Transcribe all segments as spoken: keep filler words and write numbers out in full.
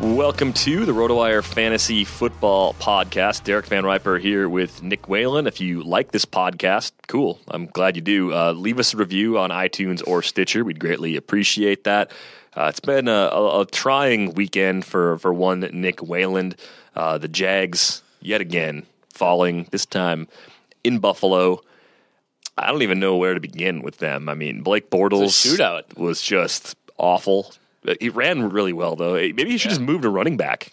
Welcome to the RotoWire Fantasy Football Podcast. Derek Van Riper here with Nick Whalen. If you like this podcast, cool. I'm glad you do. Uh, leave us a review on iTunes or Stitcher. We'd greatly appreciate that. Uh, it's been a, a, a trying weekend for, for one Nick Whalen. Uh, the Jags, yet again, falling, this time in Buffalo. I don't even know where to begin with them. I mean, Blake Bortles shootout was just awful. He ran really well, though. Maybe he should yeah. just move to running back.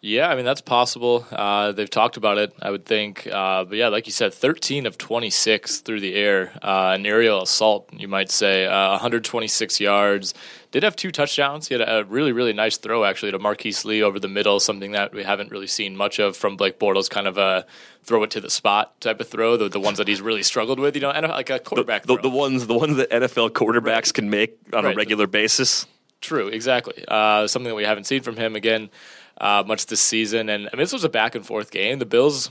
Yeah, I mean, that's possible. Uh, they've talked about it, I would think. Uh, but, yeah, like you said, thirteen of twenty-six through the air, uh, an aerial assault, you might say, uh, one hundred twenty-six yards. Did have two touchdowns. He had a really, really nice throw, actually, to Marquise Lee over the middle, something that we haven't really seen much of from Blake Bortles, kind of a throw-it-to-the-spot type of throw, the, the ones that he's really struggled with, you know, like a quarterback the, the, throw. The ones, the ones that N F L quarterbacks right. can make on right. a regular basis. True, exactly. Uh, something that we haven't seen from him again uh, much this season. And I mean, this was a back and forth game. The Bills,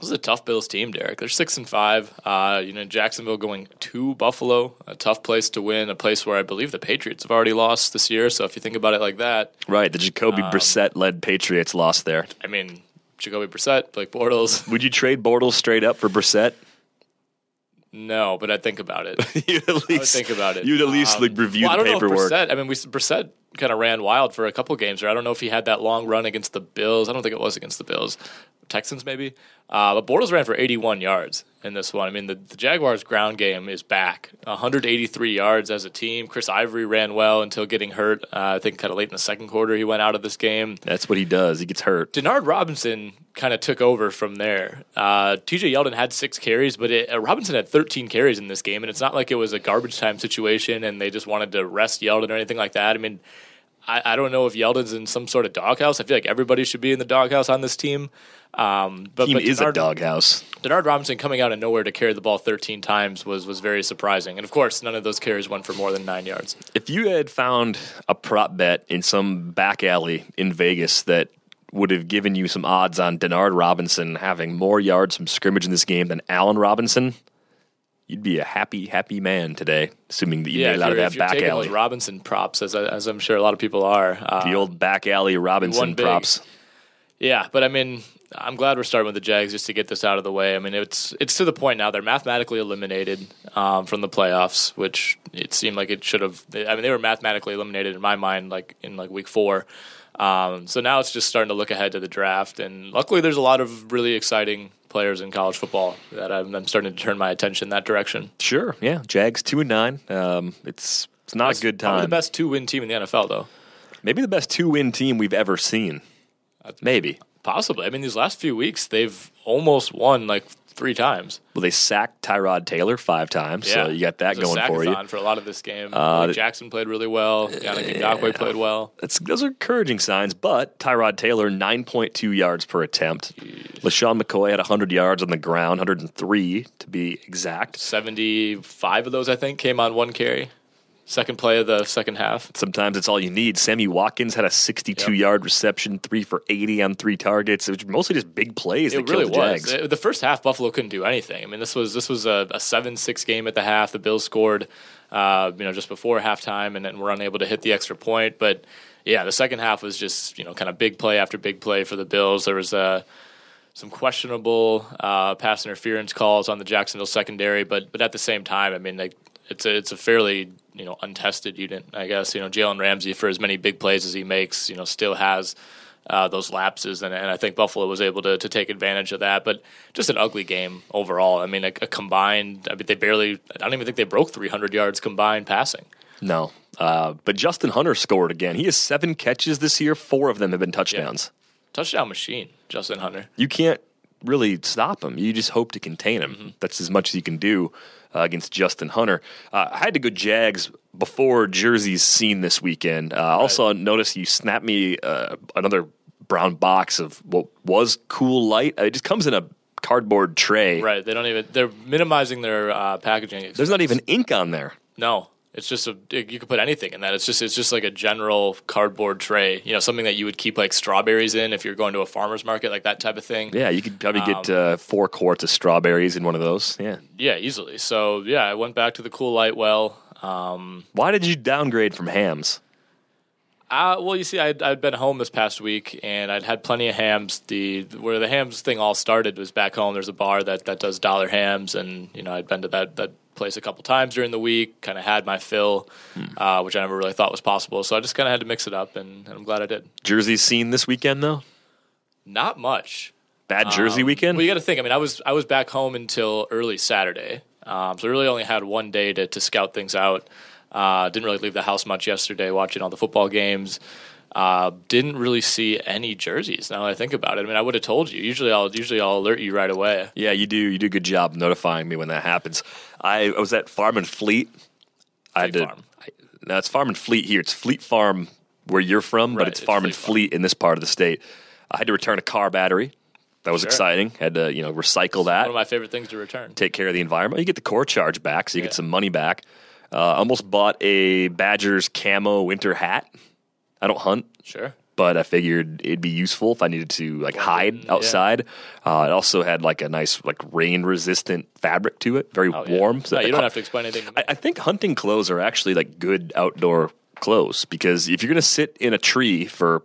this is a tough Bills team, Derek. They're six and five. Uh, you know, Jacksonville going to Buffalo, a tough place to win, a place where I believe the Patriots have already lost this year. So if you think about it like that, right? The Jacoby um, Brissett led Patriots lost there. I mean, Jacoby Brissett, Blake Bortles. Would you trade Bortles straight up for Brissett? No, but I'd think about it. You'd at least, I would think about it. You'd at least um, like, review well, the paperwork. I don't know if Brissett, I mean, we, Brissett kind of ran wild for a couple games there. I don't know if he had that long run against the Bills. I don't think it was against the Bills. Texans, maybe. Uh, but Bortles ran for eighty-one yards in this one. I mean, the, the Jaguars' ground game is back. one hundred eighty-three yards as a team. Chris Ivory ran well until getting hurt. Uh, I think kind of late in the second quarter he went out of this game. That's what he does. He gets hurt. Denard Robinson kind of took over from there. Uh, T J Yeldon had six carries, but it, uh, Robinson had thirteen carries in this game, and it's not like it was a garbage time situation and they just wanted to rest Yeldon or anything like that. I mean, I, I don't know if Yeldon's in some sort of doghouse. I feel like everybody should be in the doghouse on this team. Um, but, team but is Denard, a doghouse. Denard Robinson coming out of nowhere to carry the ball thirteen times was was very surprising. And, of course, none of those carries went for more than nine yards. If you had found a prop bet in some back alley in Vegas that would have given you some odds on Denard Robinson having more yards from scrimmage in this game than Allen Robinson, you'd be a happy, happy man today, assuming that you yeah, made it out of that back alley. Yeah, if you're taking those Robinson props, as, as I'm sure a lot of people are. Uh, the old back alley Robinson props. Yeah, but I mean, I'm glad we're starting with the Jags just to get this out of the way. I mean, it's it's to the point now. They're mathematically eliminated um, from the playoffs, which it seemed like it should have. I mean, they were mathematically eliminated in my mind like in like week four. Um, so now it's just starting to look ahead to the draft. And luckily there's a lot of really exciting players in college football that I'm, I'm starting to turn my attention that direction. Sure, yeah. Jags two and nine. Um, it's it's not That's a good time. Probably the best two-win team in the N F L, though. Maybe the best two-win team we've ever seen. That's Maybe. Possibly. I mean, these last few weeks, they've almost won like three times. Well, they sacked Tyrod Taylor five times, yeah. So you got that going for you. For a lot of this game. Uh, Jackson played really well. Yannick yeah, Ngakoue played well. It's, those are encouraging signs, but Tyrod Taylor, nine point two yards per attempt. Jeez. LaShawn McCoy had one hundred yards on the ground, one hundred three to be exact. seventy-five of those, I think, came on one carry. Second play of the second half. Sometimes it's all you need. Sammy Watkins had a sixty-two-yard yep. reception, three for eighty on three targets. It was mostly just big plays it that really killed the was. Jags. The first half, Buffalo couldn't do anything. I mean, this was this was a, a seven six game at the half. The Bills scored, uh, you know, just before halftime, and then were unable to hit the extra point. But yeah, the second half was just you know kind of big play after big play for the Bills. There was a. Uh, Some questionable uh, pass interference calls on the Jacksonville secondary, but but at the same time, I mean, like it's a it's a fairly you know untested unit, I guess. You know, Jalen Ramsey, for as many big plays as he makes, you know, still has uh, those lapses, and, and I think Buffalo was able to to take advantage of that. But just an ugly game overall. I mean, a, a combined, I mean, they barely, I don't even think they broke three hundred yards combined passing. No, uh, but Justin Hunter scored again. He has seven catches this year. Four of them have been touchdowns. Yeah. Touchdown machine, Justin Hunter. You can't really stop him. You just hope to contain him. Mm-hmm. That's as much as you can do uh, against Justin Hunter. Uh, I had to go Jags before Jersey's seen this weekend. Uh, right. Also, notice you snapped me uh, another brown box of what was Cool Light. It just comes in a cardboard tray. Right. They don't even. They're minimizing their uh, packaging expense. There's not even ink on there. No. It's just a you could put anything in that. It's just it's just like a general cardboard tray, you know, something that you would keep like strawberries in if you're going to a farmer's market, like that type of thing. Yeah, you could probably um, get uh, four quarts of strawberries in one of those. Yeah, yeah, easily. So yeah, I went back to the Cool Light well. Um, Why did you downgrade from hams? Uh, well, you see, I'd, I'd been home this past week, and I'd had plenty of hams. The where the hams thing all started was back home. There's a bar that, that does dollar hams, and you know, I'd been to that that. place a couple times during the week, kind of had my fill, hmm. uh, which I never really thought was possible. So I just kind of had to mix it up, and, and I'm glad I did. Jersey scene this weekend, though? Not much. Bad Jersey um, weekend? Well, you got to think. I mean, I was I was back home until early Saturday, um, so I really only had one day to, to scout things out. Uh, didn't really leave the house much yesterday watching all the football games. Uh, didn't really see any jerseys. Now that I think about it, I mean, I would have told you. Usually, I'll usually I'll alert you right away. Yeah, you do. You do a good job notifying me when that happens. I, I was at Farm and Fleet. Fleet I had to, Farm. I, no, it's Farm and Fleet here. It's Fleet Farm where you're from, right, but it's, it's Farm Fleet and Fleet Farm. In this part of the state. I had to return a car battery. That was sure. exciting. Had to you know recycle it's that. One of my favorite things to return. Take care of the environment. You get the core charge back, so you yeah. get some money back. Uh, almost bought a Badgers camo winter hat. I don't hunt, sure, but I figured it'd be useful if I needed to like hide outside. Yeah. Uh, it also had like a nice like rain-resistant fabric to it, very oh, warm. Yeah. So no, you don't have to explain anything to me. I, I think hunting clothes are actually like good outdoor clothes because if you're going to sit in a tree for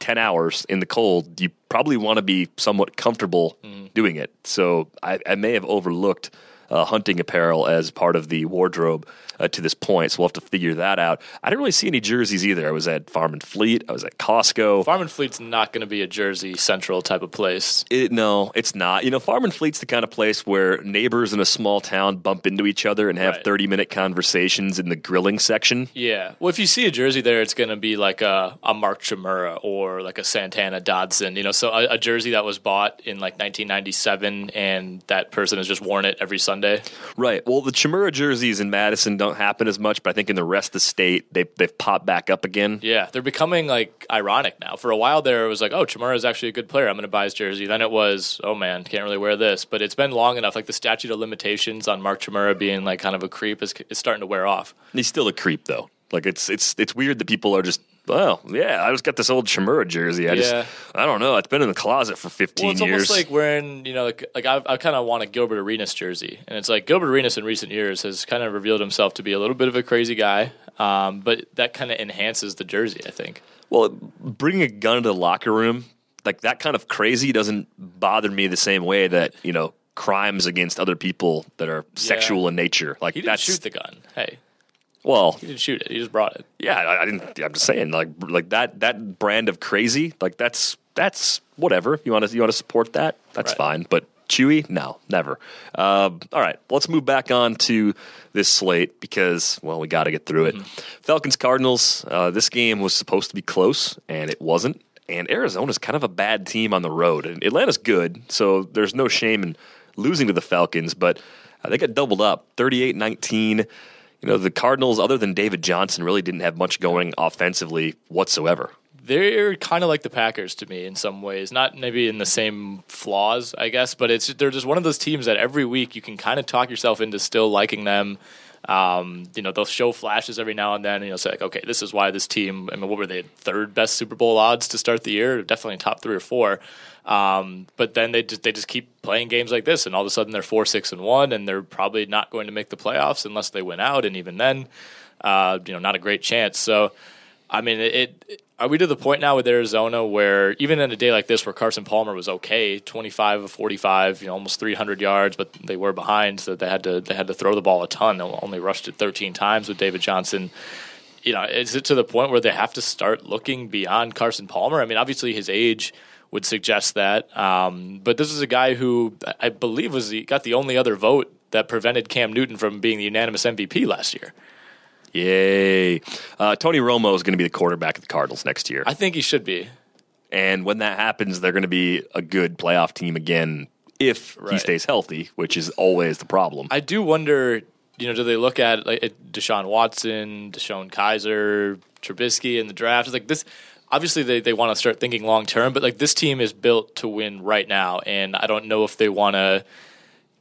ten hours in the cold, you probably want to be somewhat comfortable mm. doing it. So I, I may have overlooked uh, hunting apparel as part of the wardrobe. Uh, to this point, so we'll have to figure that out. I didn't really see any jerseys either. I was at Farm and Fleet. I was at Costco. Farm and Fleet's not going to be a Jersey Central type of place. It, no, it's not. You know, Farm and Fleet's the kind of place where neighbors in a small town bump into each other and have thirty-minute right. conversations in the grilling section. Yeah. Well, if you see a jersey there, it's going to be like a, a Mark Chmura or like a Santana Dodson. You know, so a, a jersey that was bought in like nineteen ninety-seven and that person has just worn it every Sunday. Right. Well, the Chimura jerseys in Madison don't happen as much, but I think in the rest of the state, they, they've popped back up again. Yeah, they're becoming like ironic now. For a while there, it was like, oh, Chimura is actually a good player. I'm going to buy his jersey. Then it was, oh, man, can't really wear this. But it's been long enough. Like the statute of limitations on Mark Chimura being like kind of a creep is, is starting to wear off. He's still a creep, though. Like it's it's it's weird that people are just, well, yeah, I just got this old Chimura jersey. I yeah. just, I don't know. It's been in the closet for fifteen years. Well, it's years. almost like wearing, you know, like, like I, I kind of want a Gilbert Arenas jersey. And it's like Gilbert Arenas in recent years has kind of revealed himself to be a little bit of a crazy guy. Um, but that kind of enhances the jersey, I think. Well, bringing a gun to the locker room, like that kind of crazy doesn't bother me the same way that, you know, crimes against other people that are sexual yeah. in nature. Like he didn't that's, shoot the gun. Hey. Well, he didn't shoot it. He just brought it. Yeah, I, I didn't. I'm just saying, like, like that that brand of crazy, like that's that's whatever. You want to you want to support that? That's right. Fine. But Chewy, no, never. Um, all right, let's move back on to this slate because, well, we got to get through it. Mm-hmm. Falcons Cardinals. Uh, this game was supposed to be close, and it wasn't. And Arizona's kind of a bad team on the road, and Atlanta's good, so there's no shame in losing to the Falcons. But uh, they got doubled up, thirty-eight nineteen. You know, the Cardinals, other than David Johnson, really didn't have much going offensively whatsoever. They're kind of like the Packers to me in some ways. Not maybe in the same flaws, I guess, but it's they're just one of those teams that every week you can kind of talk yourself into still liking them. Um, you know, they'll show flashes every now and then, and you'll say, like, okay, this is why this team, I mean, what were they, third best Super Bowl odds to start the year? Definitely top three or four. Um, but then they just, they just keep playing games like this, and all of a sudden they're four, six, and one, and they're probably not going to make the playoffs unless they win out, and even then, uh, you know, not a great chance. So, I mean, it, it are we to the point now with Arizona where even in a day like this where Carson Palmer was okay, twenty-five of forty-five, you know, almost three hundred yards, but they were behind, so they had to they had to throw the ball a ton. They only rushed it thirteen times with David Johnson. You know, is it to the point where they have to start looking beyond Carson Palmer? I mean, obviously his age would suggest that, um, but this is a guy who I believe was the, got the only other vote that prevented Cam Newton from being the unanimous M V P last year. Yay. Uh, Tony Romo is going to be the quarterback of the Cardinals next year. I think he should be. And when that happens, they're going to be a good playoff team again if right. he stays healthy, which is always the problem. I do wonder, you know, do they look at, like, at Deshaun Watson, Deshaun Kaiser, Trubisky in the draft? It's like this. Obviously, they, they want to start thinking long term, but like this team is built to win right now, and I don't know if they want to –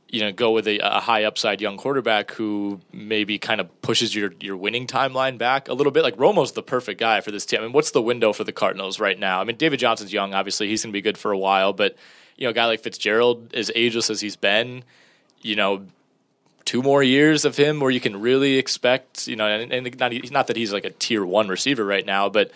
you know, go with a, a high upside young quarterback who maybe kind of pushes your, your winning timeline back a little bit. Like Romo's the perfect guy for this team. I mean, what's the window for the Cardinals right now? I mean, David Johnson's young, obviously. He's going to be good for a while. But, you know, a guy like Fitzgerald, as ageless as he's been, you know, two more years of him where you can really expect, you know, and, and not, not that he's like a tier one receiver right now, but,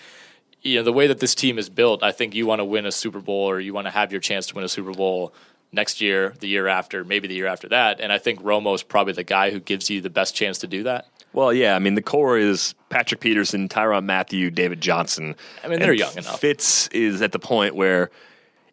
you know, the way that this team is built, I think you want to win a Super Bowl or you want to have your chance to win a Super Bowl next year, the year after, maybe the year after that. And I think Romo's probably the guy who gives you the best chance to do that. Well, yeah. I mean, the core is Patrick Peterson, Tyrann Mathieu, David Johnson. I mean, they're young enough. Fitz is at the point where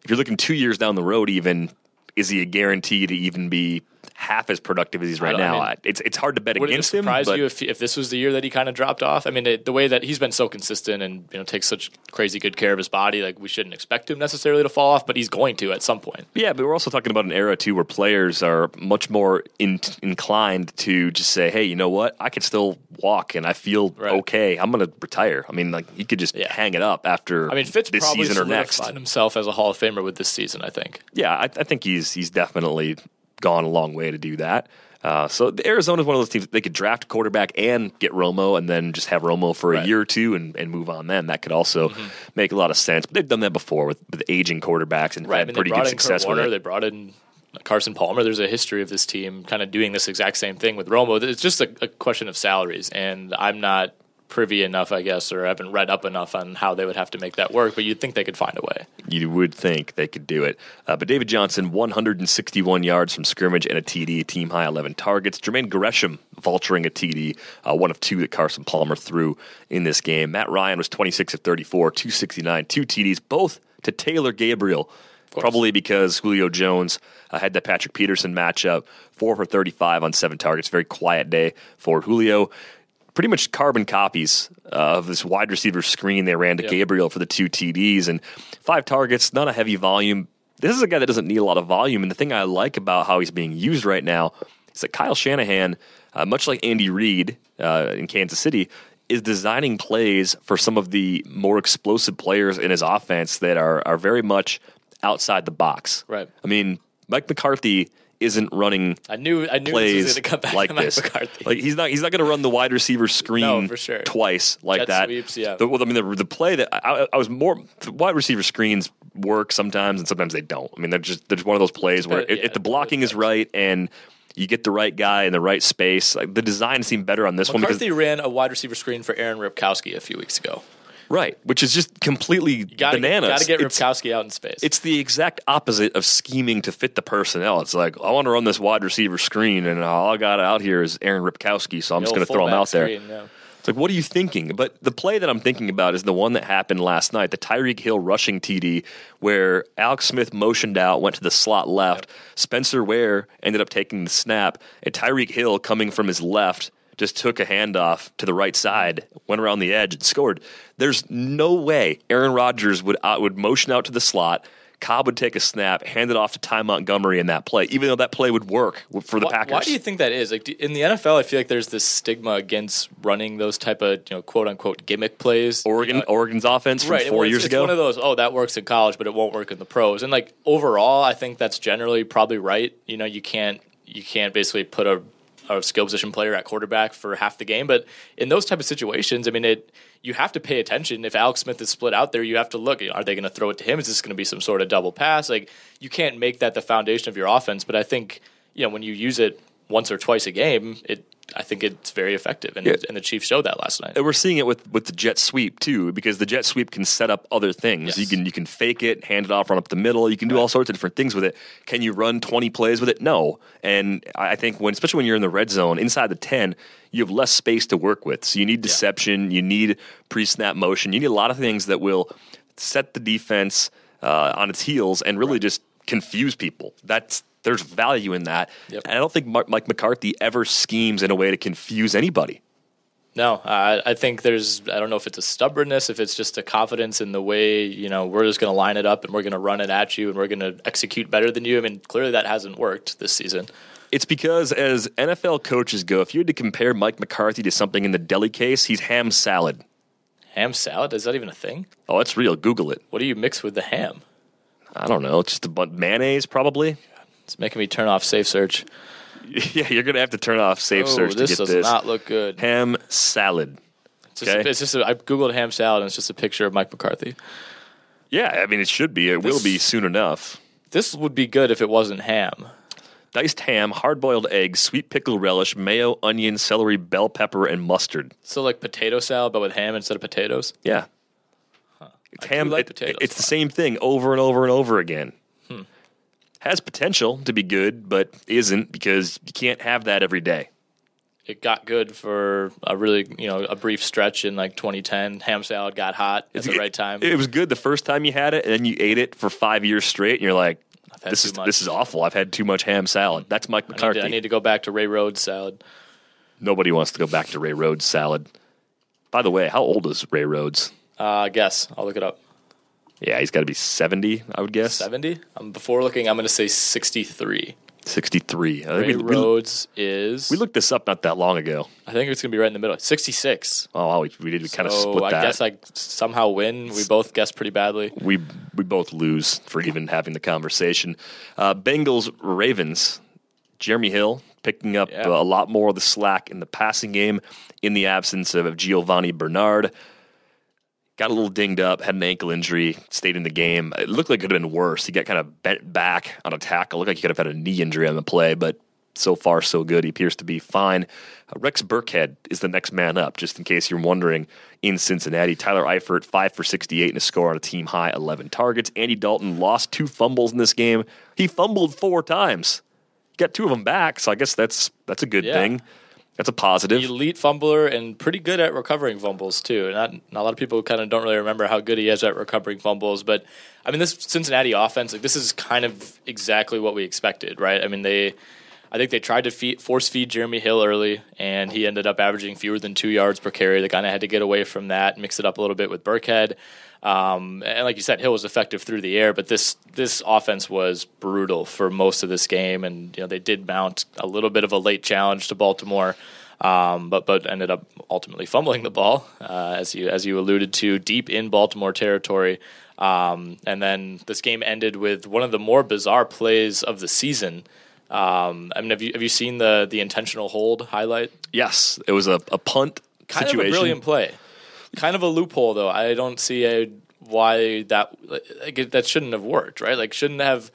if you're looking two years down the road even, is he a guarantee to even be half as productive as he's right now? I mean, it's it's hard to bet against him. Would it surprise you if, if this was the year that he kind of dropped off? I mean, it, the way that he's been so consistent and, you know, takes such crazy good care of his body, like we shouldn't expect him necessarily to fall off, but he's going to at some point. Yeah, but we're also talking about an era, too, where players are much more in, inclined to just say, hey, you know what? I can still walk and I feel right. okay. I'm going to retire. I mean, like he could just yeah. hang it up after I mean, Fitz this season or next. Find himself as a Hall of Famer with this season, I think. Yeah, I, I think he's he's definitely gone a long way to do that. Uh, so Arizona is one of those teams that they could draft a quarterback and get Romo and then just have Romo for a right. year or two and, and move on then. That could also mm-hmm. make a lot of sense. But they've done that before with, with aging quarterbacks and right. had I mean, pretty good success with it. They brought in Carson Palmer. There's a history of this team kind of doing this exact same thing with Romo. It's just a, a question of salaries, and I'm not privy enough, I guess, or I haven't read up enough on how they would have to make that work, but you'd think they could find a way. You would think they could do it. Uh, but David Johnson, one hundred sixty-one yards from scrimmage and a T D, team-high eleven targets. Jermaine Gresham vulturing a T D, uh, one of two that Carson Palmer threw in this game. Matt Ryan was twenty-six of thirty-four, two sixty-nine, two T Ds, both to Taylor Gabriel, probably because Julio Jones uh, had that Patrick Peterson matchup, four for thirty-five on seven targets. Very quiet day for Julio. Pretty much carbon copies uh, of this wide receiver screen they ran to yep. Gabriel for the two T Ds and five targets, not a heavy volume. This is a guy that doesn't need a lot of volume, and the thing I like about how he's being used right now is that Kyle Shanahan, uh, much like Andy Reid uh, in Kansas City, is designing plays for some of the more explosive players in his offense that are are very much outside the box. Right. I mean, Mike McCarthy isn't running. I knew. I knew plays this was going to come back like to Mike this. McCarthy. Like he's not. He's not going to run the wide receiver screen no, for sure. twice like Jet that. Sweeps, yeah. The, well, I mean, the, the play that I, I was more wide receiver screens work sometimes, and sometimes they don't. I mean, they're just they're just one of those plays where yeah, if the blocking is right and you get the right guy in the right space, like the design seemed better on this McCarthy one. McCarthy ran a wide receiver screen for Aaron Ripkowski a few weeks ago. Right, which is just completely you gotta, bananas. You got to get Ripkowski out in space. It's the exact opposite of scheming to fit the personnel. It's like, I want to run this wide receiver screen, and all I got out here is Aaron Ripkowski, so I'm the just going to throw him out screen, there. Yeah. It's like, what are you thinking? But the play that I'm thinking about is the one that happened last night, the Tyreek Hill rushing T D, where Alex Smith motioned out, went to the slot left. Yep. Spencer Ware ended up taking the snap, and Tyreek Hill coming from his left just took a handoff to the right side, went around the edge, and scored. There's no way Aaron Rodgers would uh, would motion out to the slot, Cobb would take a snap, hand it off to Ty Montgomery in that play, even though that play would work for the why, Packers. Why do you think that is? Like in the N F L, I feel like there's this stigma against running those type of, you know, quote-unquote gimmick plays. Oregon, you know, Oregon's offense from right, four was, years it's ago. It's one of those, oh, that works in college, but it won't work in the pros. And, like, overall, I think that's generally probably right. You know, you can't you can't basically put a – a skill position player at quarterback for half the game. But in those type of situations, I mean, it you have to pay attention. If Alex Smith is split out there, you have to look, are they going to throw it to him? Is this going to be some sort of double pass? Like, you can't make that the foundation of your offense. But I think, you know, when you use it once or twice a game, it I think it's very effective. And, yeah. and the Chiefs showed that last night. And we're seeing it with, with the jet sweep, too, because the jet sweep can set up other things. Yes. You can you can fake it, hand it off, run up the middle. You can do all sorts of different things with it. Can you run twenty plays with it? No. And I think, when especially when you're in the red zone, inside the ten, you have less space to work with. So you need deception. Yeah. You need pre-snap motion. You need a lot of things that will set the defense uh, on its heels and really right. just confuse people. That's There's value in that. Yep. And I don't think Mike McCarthy ever schemes in a way to confuse anybody. No, I, I think there's, I don't know if it's a stubbornness, if it's just a confidence in the way, you know, we're just going to line it up and we're going to run it at you and we're going to execute better than you. I mean, clearly that hasn't worked this season. It's because as N F L coaches go, if you had to compare Mike McCarthy to something in the deli case, he's ham salad. Ham salad? Is that even a thing? Oh, that's real. Google it. What do you mix with the ham? I don't know. It's just a bunch of mayonnaise, probably. It's making me turn off Safe Search. Yeah, you're going to have to turn off Safe oh, Search to get this. This does not look good. Ham salad. It's just, okay? a, it's just a, I Googled ham salad, and it's just a picture of Mike McCarthy. Yeah, I mean, it should be. It this, will be soon enough. This would be good if it wasn't ham. Diced ham, hard-boiled eggs, sweet pickle relish, mayo, onion, celery, bell pepper, and mustard. So like potato salad, but with ham instead of potatoes? Yeah. Huh. It's, ham, like it, potatoes, it's the same thing over and over and over again. Has potential to be good, but isn't because you can't have that every day. It got good for a really, you know, a brief stretch in like twenty ten. Ham salad got hot at it's, the right time. It, it was good the first time you had it, and then you ate it for five years straight, and you're like, this is this is awful. I've had too much ham salad. That's Mike McCarthy. I need to, I need to go back to Ray Rhodes salad. Nobody wants to go back to Ray Rhodes salad. By the way, how old is Ray Rhodes? Uh, I guess. I'll look it up. Yeah, he's got to be seventy, I would guess. seventy? Um, before looking, I'm going to say sixty-three. sixty-three. I think Ray we, Rhodes we, is... We looked this up not that long ago. I think it's going to be right in the middle. sixty-six. Oh, we, we did we so kind of split I that. I guess I somehow win. We both guessed pretty badly. We we both lose for even having the conversation. Uh, Bengals-Ravens. Jeremy Hill picking up yeah. a lot more of the slack in the passing game in the absence of Giovanni Bernard. Got a little dinged up, had an ankle injury, stayed in the game. It looked like it could have been worse. He got kind of bent back on a tackle. It looked like he could have had a knee injury on the play, but so far so good. He appears to be fine. Uh, Rex Burkhead is the next man up, just in case you're wondering, in Cincinnati. Tyler Eifert, five for sixty-eight and a score on a team high, eleven targets. Andy Dalton lost two fumbles in this game. He fumbled four times. Got two of them back, so I guess that's that's a good yeah. thing. That's a positive. Elite fumbler and pretty good at recovering fumbles, too. Not, not a lot of people kind of don't really remember how good he is at recovering fumbles. But, I mean, this Cincinnati offense, like this is kind of exactly what we expected, right? I mean, they – I think they tried to feed, force feed Jeremy Hill early, and he ended up averaging fewer than two yards per carry. They kind of had to get away from that, mix it up a little bit with Burkhead. Um, and like you said, Hill was effective through the air, but this this offense was brutal for most of this game. And you know they did mount a little bit of a late challenge to Baltimore, um, but but ended up ultimately fumbling the ball, uh, as you as you alluded to, deep in Baltimore territory. Um, and then this game ended with one of the more bizarre plays of the season. Um, I mean, have you have you seen the the intentional hold highlight? Yes, it was a, a punt kind situation. Kind of a brilliant play. Kind of a loophole, though. I don't see a, why that like, that shouldn't have worked, right? Like, shouldn't have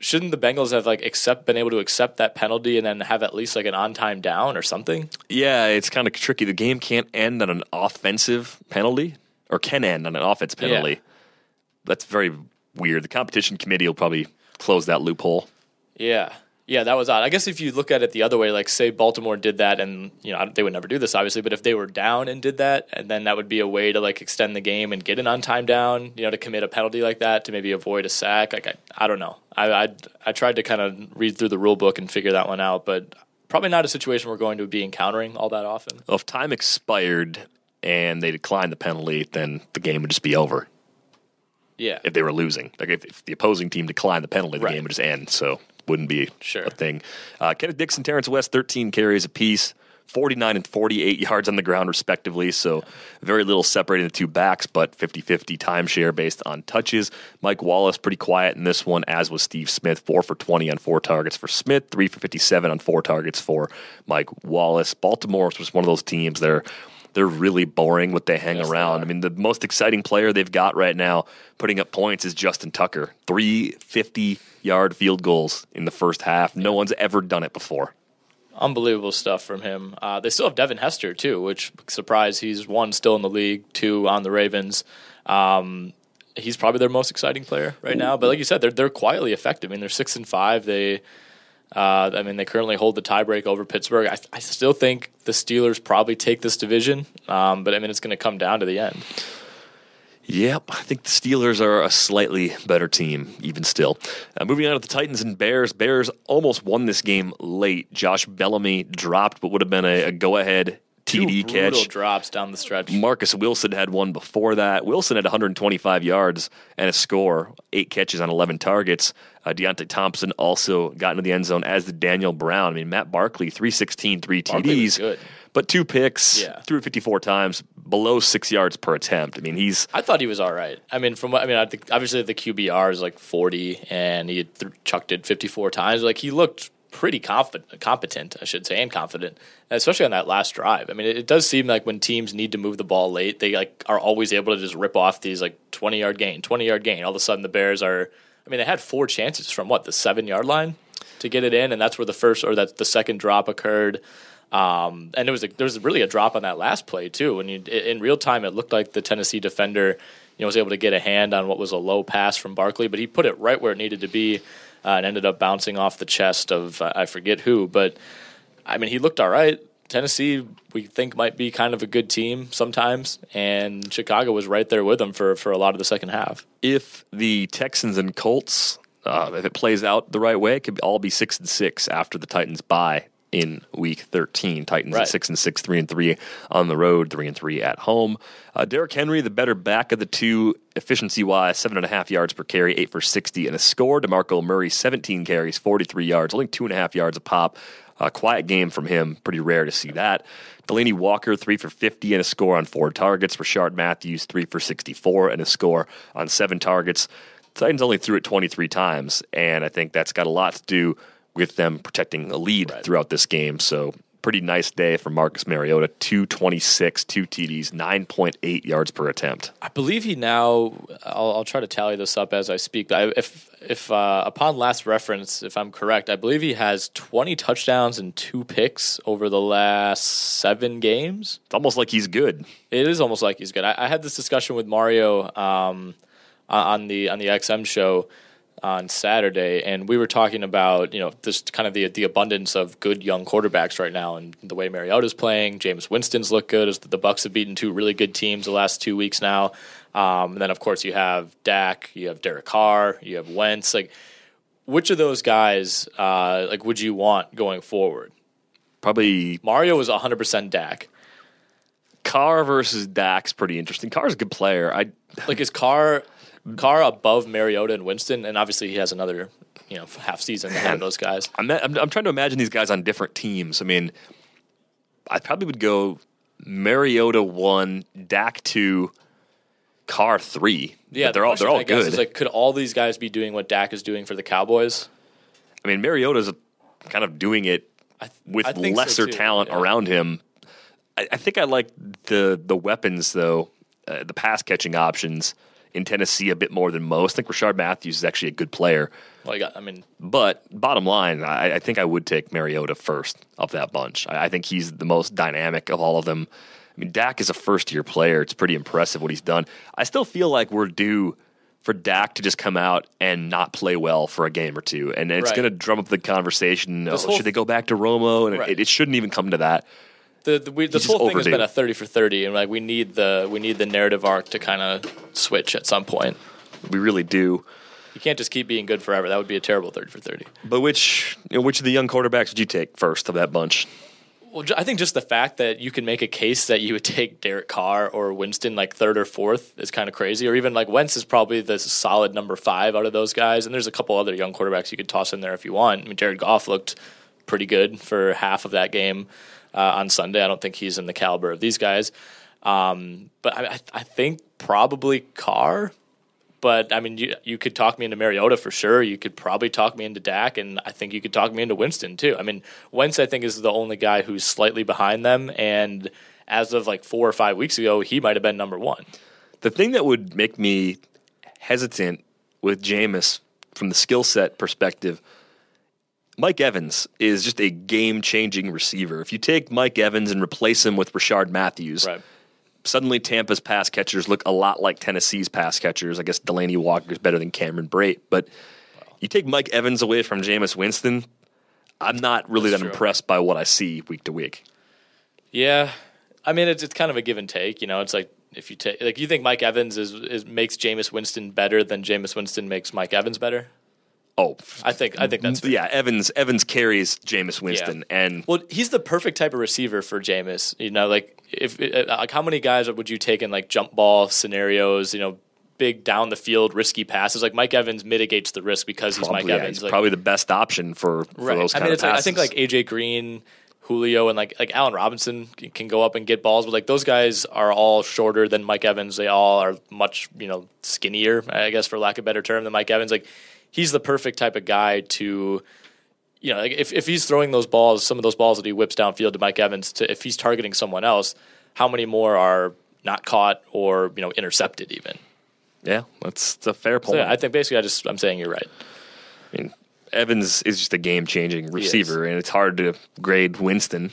shouldn't the Bengals have like accept been able to accept that penalty and then have at least like an on time down or something? Yeah, it's kind of tricky. The game can't end on an offensive penalty, or can end on an offense penalty. Yeah. That's very weird. The competition committee will probably close that loophole. Yeah. Yeah, that was odd. I guess if you look at it the other way, like say Baltimore did that, and you know they would never do this obviously, but if they were down and did that, and then that would be a way to like extend the game and get an on time down, you know, to commit a penalty like that to maybe avoid a sack. Like I, I don't know. I, I I tried to kind of read through the rule book and figure that one out, but probably not a situation we're going to be encountering all that often. Well, if time expired and they declined the penalty, then the game would just be over. Yeah. If they were losing, like if, if the opposing team declined the penalty, the right. game would just end. So. Wouldn't be sure. a thing. Uh, Kenneth Dixon, Terrence West, thirteen carries apiece, forty-nine and forty-eight yards on the ground, respectively. So very little separating the two backs, but fifty-fifty timeshare based on touches. Mike Wallace, pretty quiet in this one, as was Steve Smith. four for twenty on four targets for Smith, three for fifty-seven on four targets for Mike Wallace. Baltimore was one of those teams that are, they're really boring what they hang yes, around. They I mean, the most exciting player they've got right now putting up points is Justin Tucker. three fifty-yard field goals in the first half. No yeah. one's ever done it before. Unbelievable stuff from him. Uh, they still have Devin Hester, too, which, surprise, he's one, still in the league, two, on the Ravens. Um, he's probably their most exciting player right Ooh. now. But like you said, they're they're quietly effective. I mean, they're six and five. They... Uh, I mean, they currently hold the tiebreak over Pittsburgh. I, I still think the Steelers probably take this division, um, but, I mean, it's going to come down to the end. Yep, I think the Steelers are a slightly better team, even still. Uh, moving on to the Titans and Bears. Bears almost won this game late. Josh Bellamy dropped what would have been a, a go-ahead T D catch. Brutal drops down the stretch. Marcus Wilson had one before that. Wilson had one hundred twenty-five yards and a score, eight catches on eleven targets. Uh, Deontay Thompson also got into the end zone, as did Daniel Brown. I mean, Matt Barkley, three sixteen, three T Ds, but two picks, yeah. threw fifty-four times, below six yards per attempt. I mean, he's. I thought he was all right. I mean, from what I mean, I think obviously the Q B R is like forty, and he th- chucked it fifty-four times. Like he looked. Pretty confident, competent, I should say, and confident, especially on that last drive. I mean, it, it does seem like when teams need to move the ball late, they like are always able to just rip off these like twenty-yard gain, twenty-yard gain. All of a sudden, the Bears are. I mean, they had four chances from what the seven-yard line to get it in, and that's where the first or that the second drop occurred. Um, and there was a, there was really a drop on that last play too. And you, in real time, it looked like the Tennessee defender, you know, was able to get a hand on what was a low pass from Barkley, but he put it right where it needed to be. Uh, and ended up bouncing off the chest of uh, I forget who, but I mean he looked all right. Tennessee, we think, might be kind of a good team sometimes, and Chicago was right there with them for, for a lot of the second half. If the Texans and Colts, uh, if it plays out the right way, it could all be six and six after the Titans bye in Week thirteen. Titans right. at six and six, three and three on the road, three and three at home. Uh, Derrick Henry, the better back of the two, efficiency-wise, seven and a half yards per carry, eight for sixty, and a score. DeMarco Murray, seventeen carries, forty-three yards, only two and a half yards a pop. A quiet game from him. Pretty rare to see that. Delanie Walker, three for fifty and a score on four targets. Rashard Matthews, three for sixty-four and a score on seven targets. The Titans only threw it twenty-three times, and I think that's got a lot to do with them protecting the lead right. throughout this game. So pretty nice day for Marcus Mariota, two twenty-six, two T Ds, nine point eight yards per attempt. I believe he now, I'll, I'll try to tally this up as I speak, but I, if if uh, upon last reference, if I'm correct, I believe he has twenty touchdowns and two picks over the last seven games. It's almost like he's good. It is almost like he's good. I, I had this discussion with Mario um, on the on the X M show on Saturday, and we were talking about, you know, this kind of the the abundance of good young quarterbacks right now, and the way Mariota's playing, Jameis Winston's looked good, as the Bucs have beaten two really good teams the last two weeks now. Um, and then, of course, you have Dak, you have Derek Carr, you have Wentz. Like, which of those guys uh, like would you want going forward? Probably Mario was one hundred percent Dak. Carr versus Dak's pretty interesting. Carr's a good player. I like is Carr Carr above Mariota and Winston, and obviously he has another you know half season to have those guys. I'm, I'm I'm trying to imagine these guys on different teams. I mean, I probably would go Mariota one, Dak two, Carr three. Yeah, but they're the all they're all I good. Is like, could all these guys be doing what Dak is doing for the Cowboys? I mean, Mariota's kind of doing it I th- with I think lesser so too, talent yeah. around him. I think I like the the weapons, though, uh, the pass-catching options in Tennessee a bit more than most. I think Rashard Matthews is actually a good player. Well, I, got, I mean, But bottom line, I, I think I would take Mariota first of that bunch. I, I think he's the most dynamic of all of them. I mean, Dak is a first-year player. It's pretty impressive what he's done. I still feel like we're due for Dak to just come out and not play well for a game or two, and it's right. going to drum up the conversation. Oh, should they go back to Romo? And right. it, it shouldn't even come to that. The, the we, this whole thing overdue. has been a thirty for thirty, and like we need the we need the narrative arc to kind of switch at some point. We really do. You can't just keep being good forever. That would be a terrible thirty for thirty. But which you know, which of the young quarterbacks would you take first of that bunch? Well, I think just the fact that you can make a case that you would take Derek Carr or Winston like third or fourth is kind of crazy. Or even like Wentz is probably the solid number five out of those guys. And there's a couple other young quarterbacks you could toss in there if you want. I mean, Jared Goff looked pretty good for half of that game. Uh, on Sunday, I don't think he's in the caliber of these guys, um, but I, I think probably Carr. But I mean, you you could talk me into Mariota for sure. You could probably talk me into Dak, and I think you could talk me into Winston too. I mean, Wentz I think is the only guy who's slightly behind them, and as of like four or five weeks ago, he might have been number one. The thing that would make me hesitant with Jameis from the skill set perspective. Mike Evans is just a game-changing receiver. If you take Mike Evans and replace him with Rashard Matthews, right. suddenly Tampa's pass catchers look a lot like Tennessee's pass catchers. I guess Delanie Walker is better than Cameron Brate. But wow. you take Mike Evans away from Jameis Winston, I'm not really That's that true. impressed by what I see week to week. Yeah. I mean, it's it's kind of a give and take. You know, it's like if you take like you think Mike Evans is, is makes Jameis Winston better than Jameis Winston makes Mike Evans better? Oh, I think I think that's fair. Yeah. Evans Evans carries Jameis Winston, yeah. and well, he's the perfect type of receiver for Jameis. You know, like if like how many guys would you take in like jump ball scenarios? You know, big down the field risky passes. Like Mike Evans mitigates the risk because he's probably, Mike yeah, Evans. He's like, probably the best option for, for right. those kind I mean, of it's passes. Like, I think like A J Green, Julio, and like like Allen Robinson can go up and get balls, but like those guys are all shorter than Mike Evans. They all are much you know skinnier, I guess, for lack of a better term, than Mike Evans. Like. He's the perfect type of guy to, you know, like if, if he's throwing those balls, some of those balls that he whips downfield to Mike Evans, to if he's targeting someone else, how many more are not caught or, you know, intercepted even? Yeah, that's, that's a fair point. So, yeah, I think basically I just, I'm saying you're right. I mean, Evans is just a game-changing receiver, and it's hard to grade Winston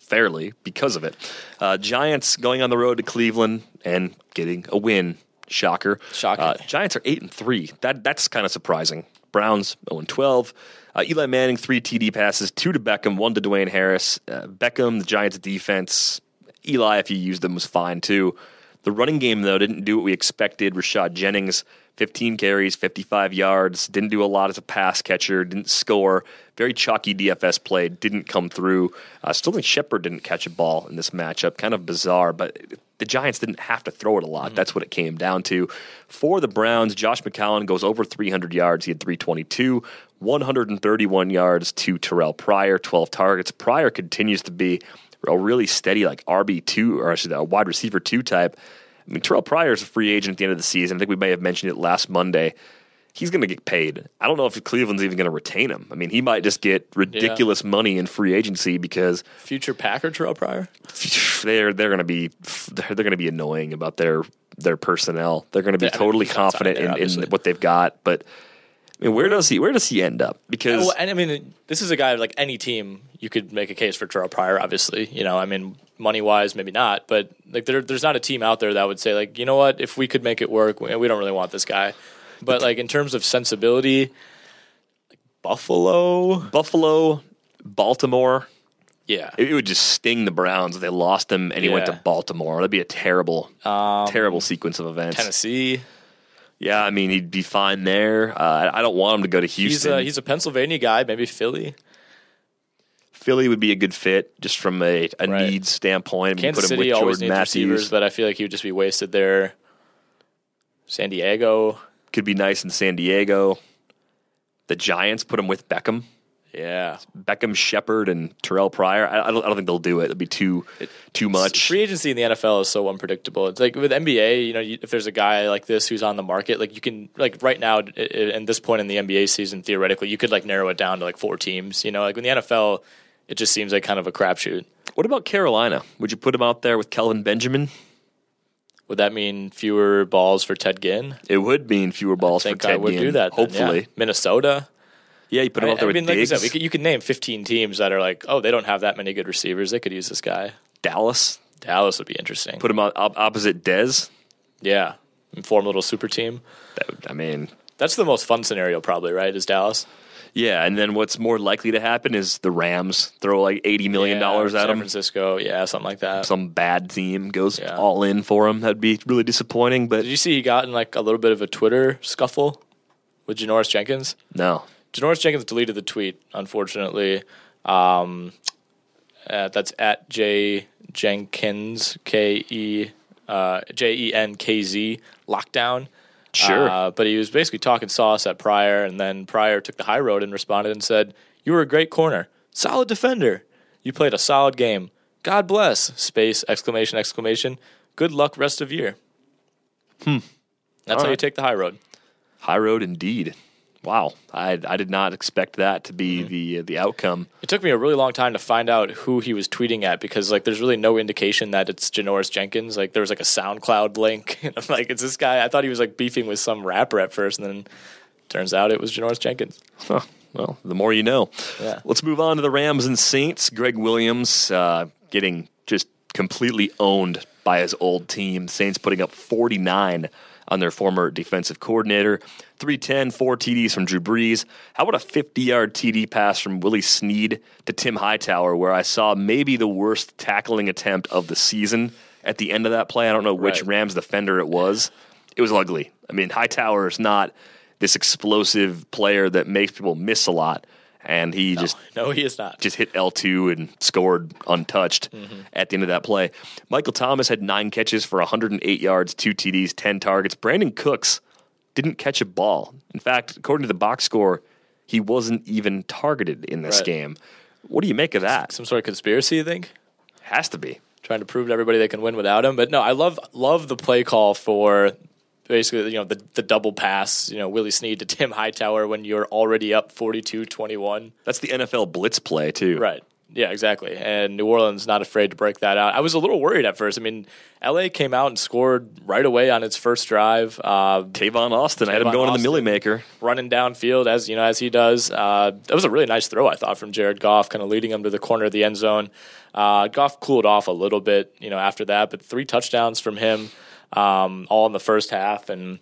fairly because of it. Uh, Giants going on the road to Cleveland and getting a win. Shocker. Shocking. Uh, Giants are eight and three. That That's kind of surprising. Browns oh and twelve. Uh, Eli Manning, three T D passes, two to Beckham, one to Dwayne Harris. Uh, Beckham, the Giants' defense. Eli, if you used them, was fine, too. The running game, though, didn't do what we expected. Rashad Jennings, fifteen carries, fifty-five yards. Didn't do a lot as a pass catcher. Didn't score. Very chalky D F S play. Didn't come through. Uh, still think Shepard didn't catch a ball in this matchup. Kind of bizarre, but... The Giants didn't have to throw it a lot. Mm-hmm. That's what it came down to. For the Browns, Josh McCown goes over three hundred yards. He had three twenty-two, one hundred thirty-one yards to Terrell Pryor, twelve targets. Pryor continues to be a really steady, like R B two, or actually a wide receiver two type. I mean, Terrell Pryor is a free agent at the end of the season. I think we may have mentioned it last Monday. He's going to get paid. I don't know if Cleveland's even going to retain him. I mean, he might just get ridiculous yeah. money in free agency because future Packer Terrell Pryor. They're they're going to be they're going to be annoying about their their personnel. They're going to be yeah, totally I mean, confident there, in, in what they've got. But I mean, where does he where does he end up? Because yeah, well, and I mean, this is a guy like any team you could make a case for Terrell Pryor. Obviously, you know, I mean, money wise, maybe not, but like there there's not a team out there that would say like, you know what, if we could make it work, we, we don't really want this guy. But, like, in terms of sensibility, like Buffalo. Buffalo, Baltimore. Yeah. It, it would just sting the Browns if they lost him and he yeah. went to Baltimore. That would be a terrible, um, terrible sequence of events. Tennessee. Yeah, I mean, he'd be fine there. Uh, I don't want him to go to Houston. He's a, he's a Pennsylvania guy, maybe Philly. Philly would be a good fit just from a, a right. needs standpoint. I mean, Kansas City always needs receivers, but I feel like he would just be wasted there. San Diego. Could be nice in San Diego. The Giants put him with Beckham. Yeah. Beckham, Shepard, and Terrell Pryor. I, I, don't, I don't think they'll do it. It'd be too it, too much. Free agency in the N F L is so unpredictable. It's like with N B A, you know, you, if there's a guy like this who's on the market, like you can, like right now, it, it, at this point in the N B A season, theoretically, you could like narrow it down to like four teams. You know, like in the N F L, it just seems like kind of a crapshoot. What about Carolina? Would you put him out there with Kelvin Benjamin? Would that mean fewer balls for Ted Ginn? It would mean fewer balls for Ted Ginn. I think I would Ginn, do that. Then, hopefully. Yeah. Minnesota. Yeah, you put him I, out there I with mean, like Diggs. You said, we could, you can name fifteen teams that are like, oh, they don't have that many good receivers. They could use this guy. Dallas. Dallas would be interesting. Put him out op- opposite Dez. Yeah. And form a little super team. That would, I mean. That's the most fun scenario probably, right, is Dallas? Yeah, and then what's more likely to happen is the Rams throw like eighty million dollars yeah, at them. San Francisco, yeah, something like that. Some bad team goes yeah. all in for him. That'd be really disappointing. But did you see he got in like a little bit of a Twitter scuffle with Janoris Jenkins? No. Janoris Jenkins deleted the tweet, unfortunately. Um, uh, that's at J Jenkins, K-E, uh, J E N K Z, lockdown. Sure. Uh, but he was basically talking sauce at Pryor, and then Pryor took the high road and responded and said, "You were a great corner, solid defender. You played a solid game. God bless, space, exclamation, exclamation. Good luck rest of year." Hmm. That's All how right. you take the high road. High road indeed. Wow. I I did not expect that to be mm-hmm. the the outcome. It took me a really long time to find out who he was tweeting at because like there's really no indication that it's Janoris Jenkins. Like there was like a SoundCloud link. And I'm like, it's this guy. I thought he was like beefing with some rapper at first, and then turns out it was Janoris Jenkins. Huh. Well, the more you know. Yeah. Let's move on to the Rams and Saints. Greg Williams uh, getting just completely owned by his old team. Saints putting up forty-nine on their former defensive coordinator. three ten, four T Ds from Drew Brees. How about a fifty-yard T D pass from Willie Snead to Tim Hightower, where I saw maybe the worst tackling attempt of the season at the end of that play? I don't know which right. Rams defender it was. It was ugly. I mean, Hightower is not this explosive player that makes people miss a lot, and he no, just no, he is not. Just hit L two and scored untouched mm-hmm. at the end of that play. Michael Thomas had nine catches for one hundred eight yards, two T Ds, ten targets. Brandon Cooks didn't catch a ball. In fact, according to the box score, he wasn't even targeted in this right. game. What do you make of that? Some sort of conspiracy, you think? Has to be. Trying to prove to everybody they can win without him. But no, I love love the play call for basically, you know, the, the double pass, you know, Willie Snead to Tim Hightower when you're already up forty-two twenty-one. That's the N F L blitz play, too. Right. Yeah, exactly. And New Orleans not afraid to break that out. I was a little worried at first. I mean, L A came out and scored right away on its first drive. Uh, Tavon Austin. Tavon I had him going Austin, in the Millie Maker. Running downfield, as you know, as he does. Uh, that was a really nice throw, I thought, from Jared Goff, kind of leading him to the corner of the end zone. Uh, Goff cooled off a little bit, you know, after that. But three touchdowns from him, um, all in the first half. And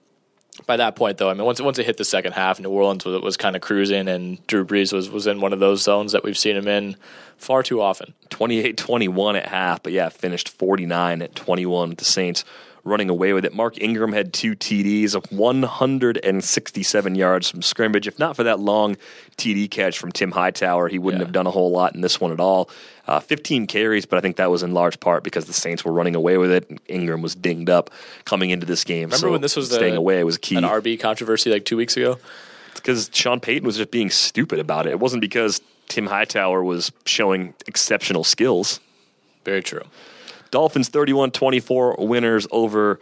by that point, though, I mean, once once it hit the second half, New Orleans was, was kind of cruising, and Drew Brees was, was in one of those zones that we've seen him in far too often. twenty-eight twenty-one at half, but yeah, finished forty-nine twenty-one with the Saints running away with it. Mark Ingram had two T Ds of one hundred sixty-seven yards from scrimmage. If not for that long T D catch from Tim Hightower, he wouldn't yeah. have done a whole lot in this one at all. Uh, fifteen carries, but I think that was in large part because the Saints were running away with it, and Ingram was dinged up coming into this game. Remember so when this was staying the, away was key. An R B controversy like two weeks ago? It's because Sean Payton was just being stupid about it. It wasn't because Tim Hightower was showing exceptional skills. Very true. Dolphins thirty-one twenty-four winners over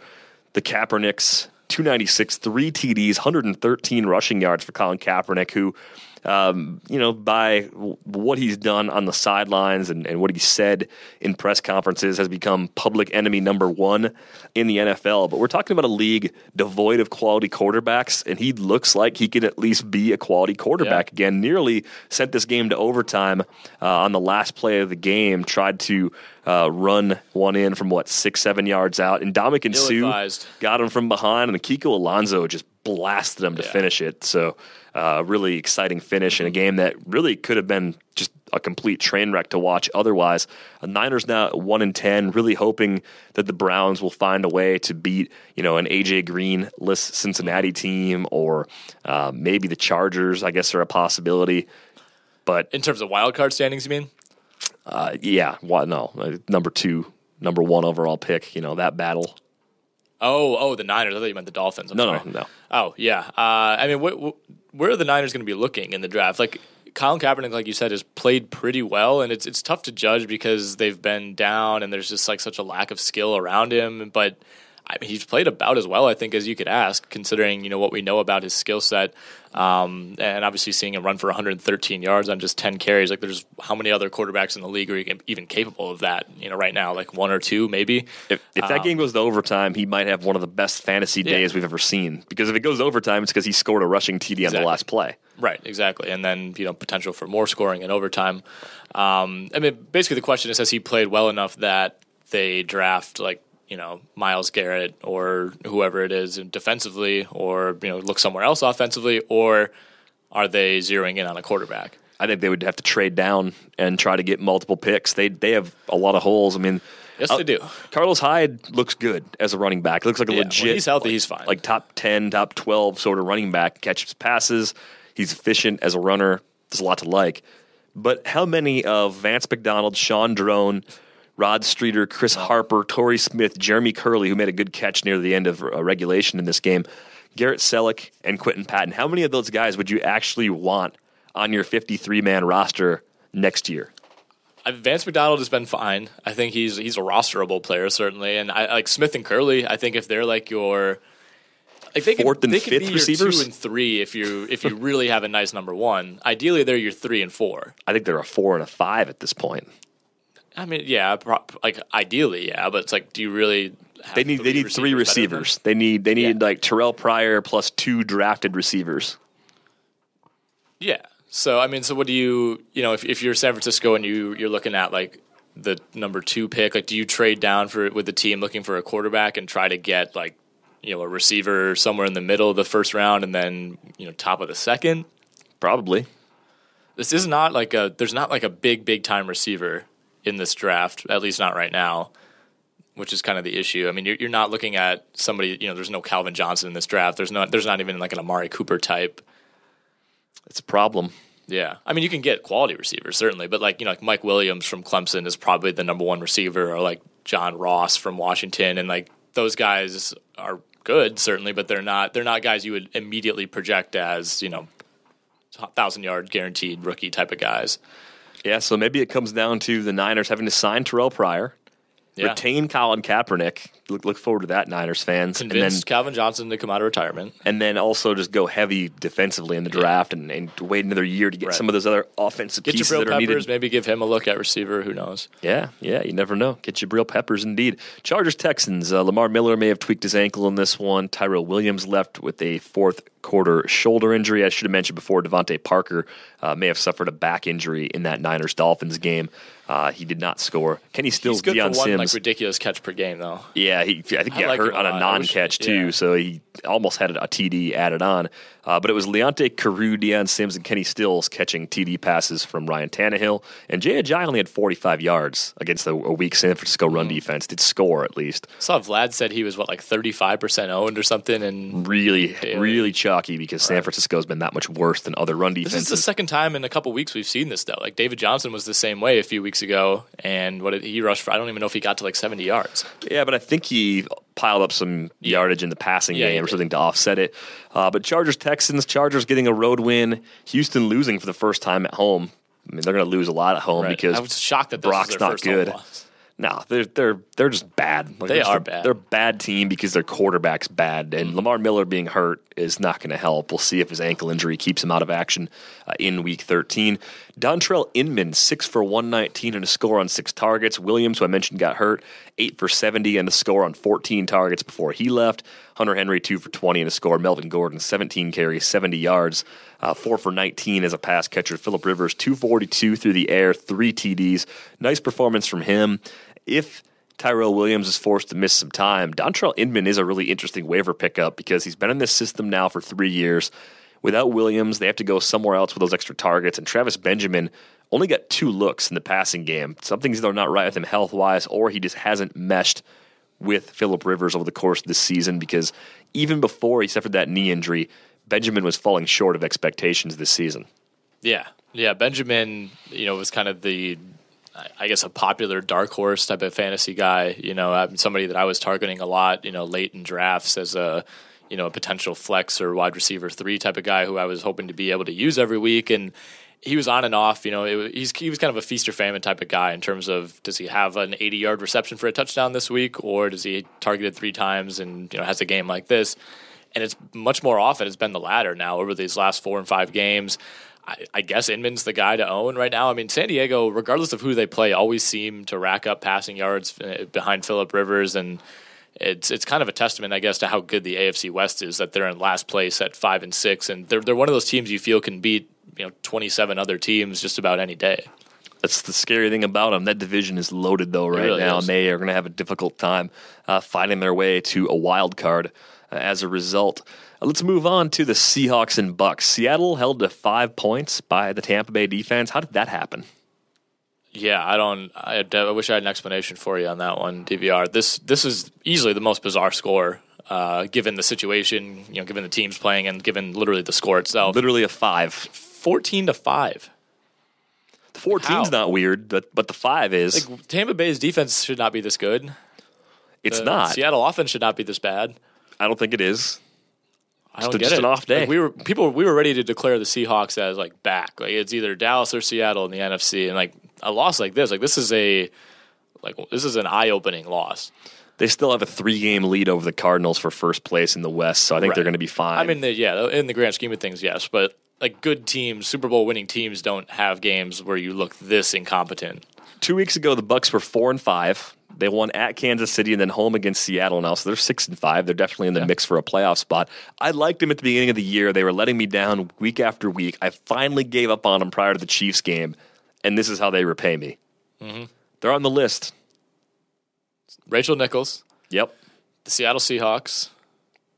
the Kaepernicks, two ninety-six, three T Ds, one hundred thirteen rushing yards for Colin Kaepernick, who, um, you know, by w- what he's done on the sidelines and, and what he said in press conferences has become public enemy number one in the N F L. But we're talking about a league devoid of quality quarterbacks, and he looks like he could at least be a quality quarterback yeah. again. Nearly sent this game to overtime uh, on the last play of the game, tried to Uh, run one in from, what, six, seven yards out. And Ndamukong Suh got him from behind, and Kiko Alonso just blasted him to yeah. finish it. So uh, really exciting finish in a game that really could have been just a complete train wreck to watch otherwise. The Niners now at one and ten, really hoping that the Browns will find a way to beat, you know, an A J Green-less Cincinnati team, or uh, maybe the Chargers, I guess, are a possibility. But in terms of wild card standings, you mean? Uh, yeah, why, no, number two, number one overall pick, you know, that battle. Oh, oh, the Niners. I thought you meant the Dolphins. I'm no, sorry. no, no. Oh, yeah. Uh, I mean, wh- wh- where are the Niners going to be looking in the draft? Like, Colin Kaepernick, like you said, has played pretty well, and it's it's tough to judge because they've been down, and there's just like such a lack of skill around him. But I mean, he's played about as well, I think, as you could ask, considering, you know, what we know about his skill set, um, and obviously seeing him run for one hundred thirteen yards on just ten carries. Like, there's how many other quarterbacks in the league are even capable of that? You know, right now, like one or two, maybe. If, if that um, game goes to overtime, he might have one of the best fantasy days yeah. we've ever seen. Because if it goes to overtime, it's because he scored a rushing T D exactly. on the last play. Right, exactly, and then, you know, potential for more scoring in overtime. Um, I mean, basically, the question is, has he played well enough that they draft, like, you know, Myles Garrett or whoever it is defensively, or, you know, look somewhere else offensively, or are they zeroing in on a quarterback? I think they would have to trade down and try to get multiple picks. They they have a lot of holes. I mean, yes, uh, they do. Carlos Hyde looks good as a running back. He looks like a yeah, legit. When he's healthy, like, he's fine. Like top ten, top twelve sort of running back, catches passes. He's efficient as a runner. There's a lot to like. But how many of Vance McDonald, Sean Drone, Rod Streeter, Chris Harper, Torrey Smith, Jeremy Curley, who made a good catch near the end of uh, regulation in this game, Garrett Selleck, and Quentin Patton. How many of those guys would you actually want on your fifty-three man roster next year? Vance McDonald has been fine. I think he's he's a rosterable player, certainly. And I like Smith and Curley. I think if they're like your like they fourth could, and they fifth could be receivers, your two and three if you if you really have a nice number one. Ideally, they're your three and four. I think they're a four and a five at this point. I mean, yeah, pro- like ideally, yeah, but it's like, do you really have they need three they need receivers three receivers? They need they need yeah. like Terrell Pryor plus two drafted receivers. Yeah. So I mean, so what do you you know if if you're San Francisco and you you're looking at like the number two pick, like do you trade down for with the team looking for a quarterback and try to get like you know a receiver somewhere in the middle of the first round and then you know top of the second? Probably. This is not like a there's not like a big big time receiver in this draft, at least not right now, which is kind of the issue. I mean, you're, you're not looking at somebody, you know, there's no Calvin Johnson in this draft. There's not, there's not even like an Amari Cooper type. It's a problem. Yeah. I mean, you can get quality receivers, certainly, but like, you know, like Mike Williams from Clemson is probably the number one receiver, or like John Ross from Washington. And like those guys are good, certainly, but they're not, they're not guys you would immediately project as, you know, thousand yard guaranteed rookie type of guys. Yeah, so maybe it comes down to the Niners having to sign Terrell Pryor, yeah. retain Colin Kaepernick. Look, look forward to that, Niners fans. Convince and then, Calvin Johnson to come out of retirement. And then also just go heavy defensively in the draft and, and wait another year to get right. some of those other offensive get pieces Jabril that are Peppers, needed. Maybe give him a look at receiver. Who knows? Yeah, yeah, you never know. Get Jabril Peppers indeed. Chargers-Texans. Uh, Lamar Miller may have tweaked his ankle in this one. Tyrell Williams left with a fourth quarter shoulder injury. I should have mentioned before, Devontae Parker uh, may have suffered a back injury in that Niners-Dolphins game. Uh, he did not score. Kenny Stills, Deion Sims. He's good for one like, ridiculous catch per game, though. Yeah, he, I think he I got like hurt on a, a non-catch, wish, too, yeah. so he almost had a T D added on. Uh, but it was Leonte Carew, Deion Sims, and Kenny Stills catching T D passes from Ryan Tannehill. And Jay Ajayi only had forty-five yards against a, a weak San Francisco run mm. defense. Did score, at least. I saw Vlad said he was, what, like thirty-five percent owned or something? And Really, daily. really choked. Because San Francisco's been that much worse than other run defenses. This is the second time in a couple weeks we've seen this, though. Like, David Johnson was the same way a few weeks ago, and what did he rush for? I don't even know if he got to, like, seventy yards. Yeah, but I think he piled up some yardage in the passing yeah, game or something to offset it. Uh, but Chargers-Texans, Chargers getting a road win. Houston losing for the first time at home. I mean, they're going to lose a lot at home right. because I was shocked that Brock's not good. No, they're they're they're just bad. Like, they are just, bad. They're a bad team because their quarterback's bad, and mm-hmm. Lamar Miller being hurt is not going to help. We'll see if his ankle injury keeps him out of action uh, in Week thirteen. Dontrell Inman, six for one nineteen and a score on six targets. Williams, who I mentioned got hurt, eight for seventy and a score on fourteen targets before he left. Hunter Henry, two for twenty and a score. Melvin Gordon, seventeen carries, seventy yards, uh, four for nineteen as a pass catcher. Phillip Rivers, two forty-two through the air, three T Ds. Nice performance from him. If Tyrell Williams is forced to miss some time, Dontrell Inman is a really interesting waiver pickup because he's been in this system now for three years. Without Williams, they have to go somewhere else with those extra targets, and Travis Benjamin only got two looks in the passing game. Something's either not right with him health-wise, or he just hasn't meshed with Phillip Rivers over the course of this season, because even before he suffered that knee injury, Benjamin was falling short of expectations this season. Yeah, yeah. Benjamin, you know, was kind of the, I guess, a popular dark horse type of fantasy guy. You know, somebody that I was targeting a lot, you know, late in drafts as a, you know, a potential flex or wide receiver three type of guy who I was hoping to be able to use every week. And he was on and off. You know, it, he's, he was kind of a feast or famine type of guy in terms of, does he have an eighty-yard reception for a touchdown this week, or does he targeted three times and, you know, has a game like this? And it's much more often it's been the latter now over these last four and five games. I, I guess Inman's the guy to own right now. I mean, San Diego, regardless of who they play, always seem to rack up passing yards behind Phillip Rivers, and it's it's kind of a testament, I guess, to how good the A F C West is, that they're in last place at five and six, and they're they're one of those teams you feel can beat, you know, twenty-seven other teams just about any day. That's the scary thing about them. That division is loaded though right really now, is. And they are going to have a difficult time uh, finding their way to a wild card uh, as a result. Let's move on to the Seahawks and Bucks. Seattle held to five points by the Tampa Bay defense. How did that happen? Yeah, I don't. I, I wish I had an explanation for you on that one, D V R. This this is easily the most bizarre score, uh, given the situation, you know, given the teams playing, and given literally the score itself. Literally a five, fourteen to five. The fourteen's How? Not weird, but but the five is. Like, Tampa Bay's defense should not be this good. It's the not. Seattle offense should not be this bad. I don't think it is. I don't just, get just it. An off day. Like, we were people. We were ready to declare the Seahawks as like back. Like, it's either Dallas or Seattle in the N F C. And like a loss like this, like this is a like this is an eye-opening loss. They still have a three-game lead over the Cardinals for first place in the West, so I think right. they're going to be fine. I mean, they, yeah, in the grand scheme of things, yes. But like good teams, Super Bowl winning teams, don't have games where you look this incompetent. Two weeks ago, the Bucks were four and five. They won at Kansas City and then home against Seattle now, so they're six and five. They're definitely in the yeah. mix for a playoff spot. I liked them at the beginning of the year. They were letting me down week after week. I finally gave up on them prior to the Chiefs game, and this is how they repay me. Mm-hmm. They're on the list. Rachel Nichols. Yep. The Seattle Seahawks.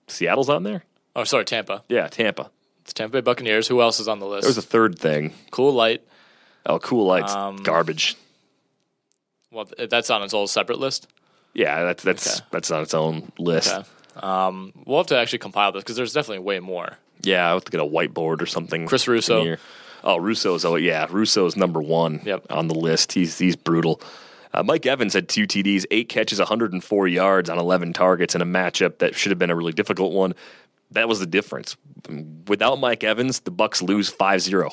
Seattle's on there? Oh, sorry, Tampa. Yeah, Tampa. It's Tampa Bay Buccaneers. Who else is on the list? There's a third thing. Cool Light. Oh, Cool Light's um, garbage. Well, that's on its own separate list? Yeah, that's that's okay. that's on its own list. Okay. Um, we'll have to actually compile this because there's definitely way more. Yeah, I'll have to get a whiteboard or something. Chris Russo. Oh, Russo's, oh, yeah, Russo's number one yep. on the list. He's he's brutal. Uh, Mike Evans had two T Ds, eight catches, one hundred four yards on eleven targets in a matchup that should have been a really difficult one. That was the difference. Without Mike Evans, the Bucks lose five zero.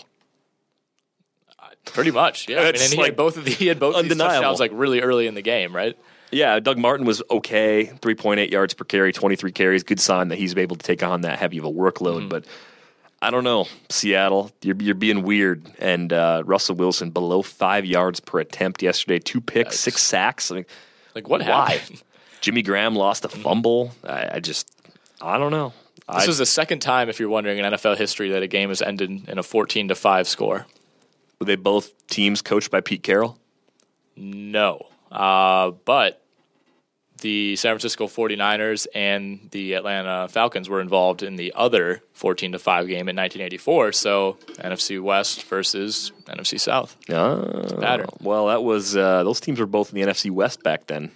Pretty much, yeah. I mean, and he, like had both of the, he had both of these touchdowns like really early in the game, right? Yeah, Doug Martin was okay, three point eight yards per carry, twenty-three carries. Good sign that he's able to take on that heavy of a workload. Mm-hmm. But I don't know, Seattle, you're, you're being weird. And uh, Russell Wilson below five yards per attempt yesterday, two picks, Yikes. six sacks. I mean, like what why? happened? Jimmy Graham lost a mm-hmm. fumble. I, I just, I don't know. This I, is the second time, if you're wondering, in N F L history that a game has ended in a fourteen to five score. Were they both teams coached by Pete Carroll? No. Uh, but the San Francisco forty-niners and the Atlanta Falcons were involved in the other fourteen to five game in nineteen eighty-four. So N F C West versus N F C South. Oh, pattern. Well, that was uh, those teams were both in the N F C West back then.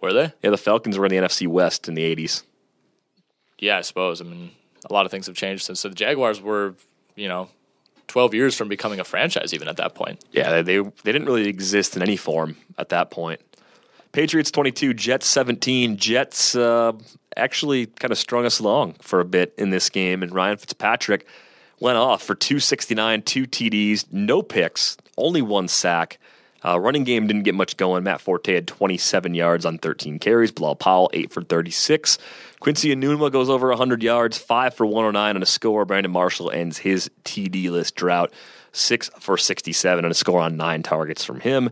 Were they? Yeah, the Falcons were in the N F C West in the eighties. Yeah, I suppose. I mean, a lot of things have changed since. So the Jaguars were, you know, twelve years from becoming a franchise even at that point. Yeah, they they didn't really exist in any form at that point. Patriots twenty-two, Jets seventeen. Jets uh, actually kind of strung us along for a bit in this game, and Ryan Fitzpatrick went off for two sixty-nine, two T Ds, no picks, only one sack. Uh, running game didn't get much going. Matt Forte had twenty-seven yards on thirteen carries. Bilal Powell, eight for thirty-six. Quincy Enunwa goes over one hundred yards, five for one oh nine on a score. Brandon Marshall ends his T D list drought, six for sixty-seven on a score on nine targets from him.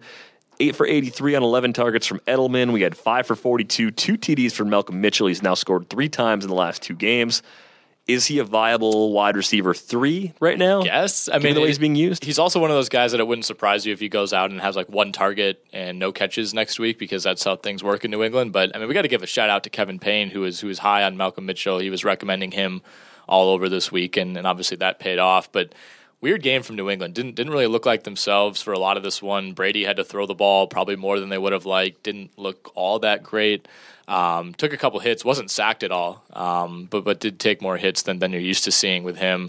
eight for eighty-three on eleven targets from Edelman. We had five for forty-two, two T Ds for Malcolm Mitchell. He's now scored three times in the last two games. Is he a viable wide receiver three right now? Yes. I mean, the way he's being used. He's also one of those guys that it wouldn't surprise you if he goes out and has like one target and no catches next week, because that's how things work in New England. But I mean, we got to give a shout out to Kevin Payne, who is who is high on Malcolm Mitchell. He was recommending him all over this week, and, and obviously that paid off. But weird game from New England. Didn't didn't really look like themselves for a lot of this one. Brady had to throw the ball probably more than they would have liked. Didn't look all that great. Um, took a couple hits. Wasn't sacked at all, um, but but did take more hits than, than you're used to seeing with him.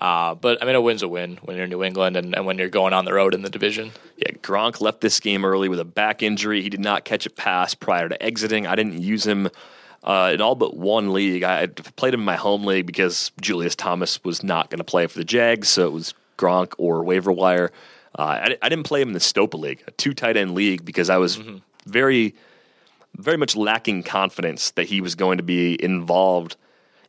Uh, but, I mean, a win's a win when you're in New England and, and when you're going on the road in the division. Yeah, Gronk left this game early with a back injury. He did not catch a pass prior to exiting. I didn't use him Uh, in all but one league. I played him in my home league because Julius Thomas was not going to play for the Jags, so it was Gronk or waiver wire. Uh, I, I didn't play him in the Stopa League, a two-tight end league, because I was mm-hmm. very, very much lacking confidence that he was going to be involved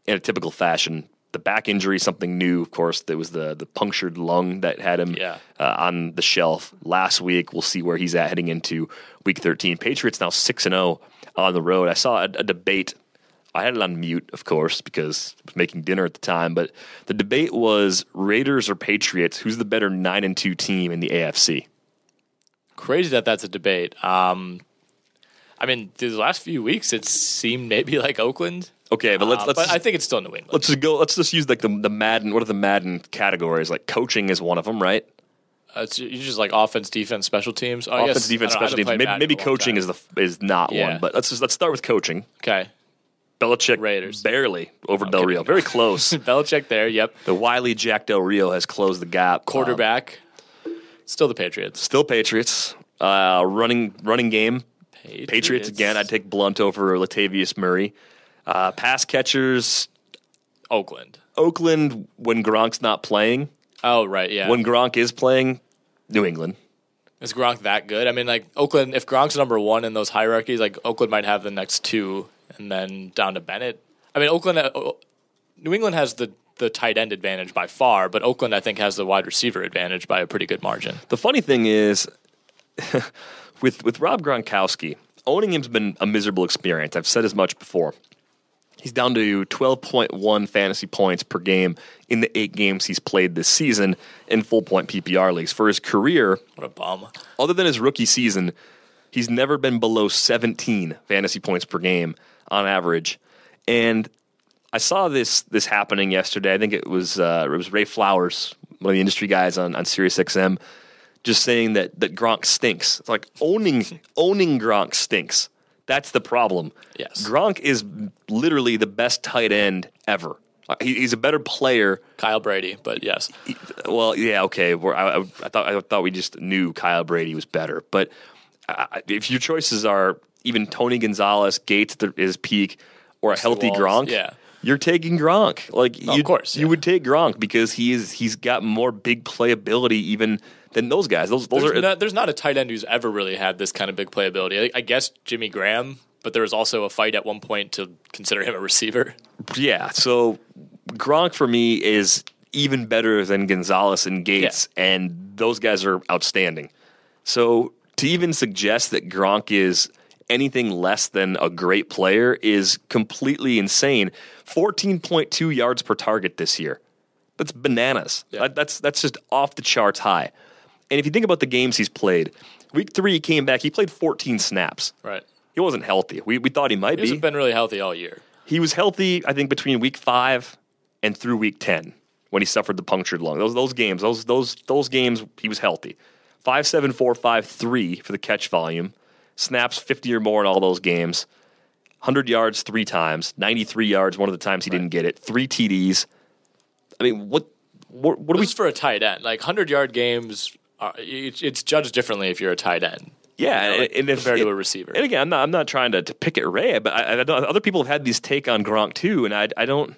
in a typical fashion. The back injury, something new, of course. There was the, the punctured lung that had him yeah. uh, on the shelf last week. We'll see where he's at heading into Week thirteen. Patriots now six and oh on the road. I saw a, a debate. I had it on mute, of course, because I was making dinner at the time. But the debate was Raiders or Patriots, who's the better nine and two team in the A F C? Crazy that that's a debate. Um, I mean, these last few weeks, it seemed maybe like Oakland. Okay, but let's. Uh, let's but just, I think it's still New England. Let's just go. Let's just use like the the Madden. What are the Madden categories? Like coaching is one of them, right? Uh, it's you just like offense, defense, special teams. Oh, offense, yes. defense, special teams. Maybe, maybe coaching is the is not yeah. one. But let's just, let's start with coaching. Okay. Belichick Raiders barely over I'm Del Rio. Very close. Belichick there. Yep. The wily Jack Del Rio has closed the gap. Quarterback. Um, still the Patriots. Still Patriots. Uh, running running game. Patriots. Patriots again. I'd take Blunt over Latavius Murray. Uh, pass catchers, Oakland. Oakland when Gronk's not playing. Oh, right, yeah. When Gronk is playing, New England. Is Gronk that good? I mean, like, Oakland, if Gronk's number one in those hierarchies, like, Oakland might have the next two and then down to Bennett. I mean, Oakland, uh, New England has the, the tight end advantage by far, but Oakland, I think, has the wide receiver advantage by a pretty good margin. The funny thing is, with with Rob Gronkowski, owning him's been a miserable experience. I've said as much before. He's down to twelve point one fantasy points per game in the eight games he's played this season in full-point P P R leagues. For his career, what a bum. Other than his rookie season, he's never been below seventeen fantasy points per game on average. And I saw this this happening yesterday. I think it was uh, it was Ray Flowers, one of the industry guys on, on SiriusXM, just saying that that Gronk stinks. It's like owning owning Gronk stinks. That's the problem. Yes. Gronk is literally the best tight end ever. He, he's a better player. Kyle Brady, but yes. He, well, yeah, okay. We're, I, I thought I thought we just knew Kyle Brady was better. But I, if your choices are even Tony Gonzalez, Gates at his peak, or a healthy Gronk, yeah. you're taking Gronk. Like oh, of course, yeah. you would take Gronk because he is he's got more big playability even than those guys. Those, those there's, are, not, there's not a tight end who's ever really had this kind of big playability. I, I guess Jimmy Graham, but there was also a fight at one point to consider him a receiver. Yeah, so Gronk for me is even better than Gonzalez and Gates, yeah. and those guys are outstanding. So to even suggest that Gronk is anything less than a great player is completely insane. fourteen point two yards per target this year. That's bananas. Yeah. That, that's, that's just off the charts high. And if you think about the games he's played, week three he came back. He played fourteen snaps. Right. He wasn't healthy. We we thought he might he be. He hasn't been really healthy all year. He was healthy, I think, between week five and through week ten when he suffered the punctured lung. Those those games, those those those games, he was healthy. Five seven four five three for the catch volume. Snaps fifty or more in all those games. one hundred yards three times. ninety-three yards one of the times he right. didn't get it. Three T Ds. I mean, what what, what are we for a tight end? Like hundred yard games. Uh, it, it's judged differently if you're a tight end, yeah, you know, like, and if, compared it, to a receiver. And again, I'm not I'm not trying to, to pick at Ray, but I, I don't, other people have had these take on Gronk too, and I I don't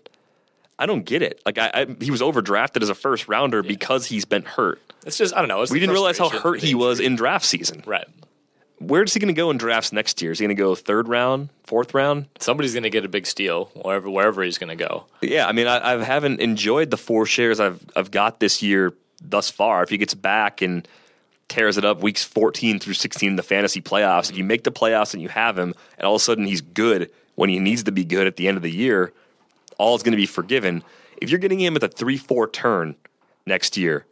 I don't get it. Like I, I he was overdrafted as a first rounder yeah. because he's been hurt. It's just I don't know. It's we didn't realize how hurt he was in draft season, right? Where is he going to go in drafts next year? Is he going to go third round, fourth round? Somebody's going to get a big steal wherever wherever he's going to go. Yeah, I mean, I, I haven't enjoyed the four shares I've I've got this year. Thus far, if he gets back and tears it up weeks fourteen through sixteen in the fantasy playoffs, if you make the playoffs and you have him, and all of a sudden he's good when he needs to be good at the end of the year, all is going to be forgiven. If you're getting him at the three four turn next year,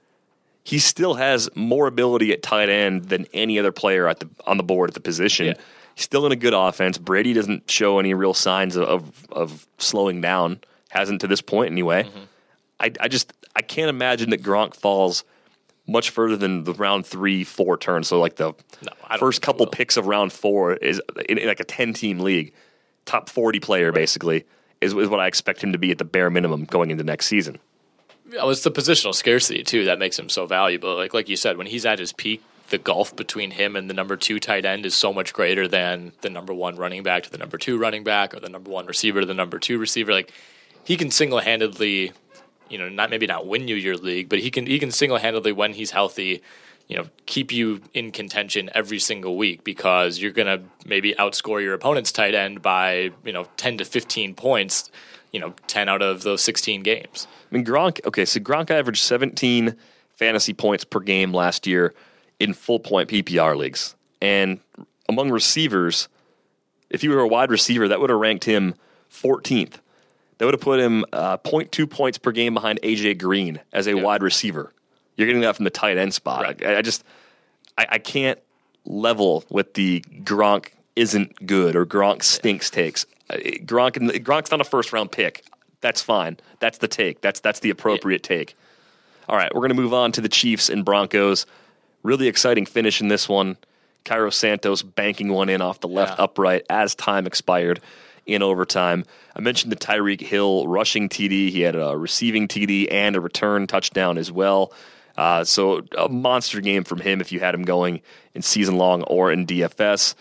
he still has more ability at tight end than any other player at the on the board at the position. Yeah. He's still in a good offense. Brady doesn't show any real signs of, of, of slowing down. hasn't to this point anyway. Mm-hmm. I, I just I can't imagine that Gronk falls much further than the round three, four turn. So like the no, first couple picks of round four is in, in like a ten-team league, top forty player right. basically is, is what I expect him to be at the bare minimum going into next season. Well, it's the positional scarcity too that makes him so valuable. Like like you said, when he's at his peak, the gulf between him and the number two tight end is so much greater than the number one running back to the number two running back or the number one receiver to the number two receiver. Like he can single-handedly, you know, not maybe not win you your league, but he can he can single-handedly, when he's healthy, you know, keep you in contention every single week because you're going to maybe outscore your opponent's tight end by, you know, ten to fifteen points, you know, ten out of those sixteen games. I mean, Gronk, okay, so Gronk averaged seventeen fantasy points per game last year in full-point P P R leagues. And among receivers, if he were a wide receiver, that would have ranked him fourteenth. That would have put him uh, zero point two points per game behind A J Green as a yeah. wide receiver. You're getting that from the tight end spot. Right. I, I just I, I can't level with the Gronk isn't good or Gronk stinks takes. Gronk Gronk's not a first-round pick. That's fine. That's the take. That's, that's the appropriate yeah. take. All right, we're going to move on to the Chiefs and Broncos. Really exciting finish in this one. Cairo Santos banking one in off the left yeah. upright as time expired in overtime. I mentioned the Tyreek Hill rushing T D. He had a receiving T D and a return touchdown as well. Uh, so a monster game from him if you had him going in season long or in D F S.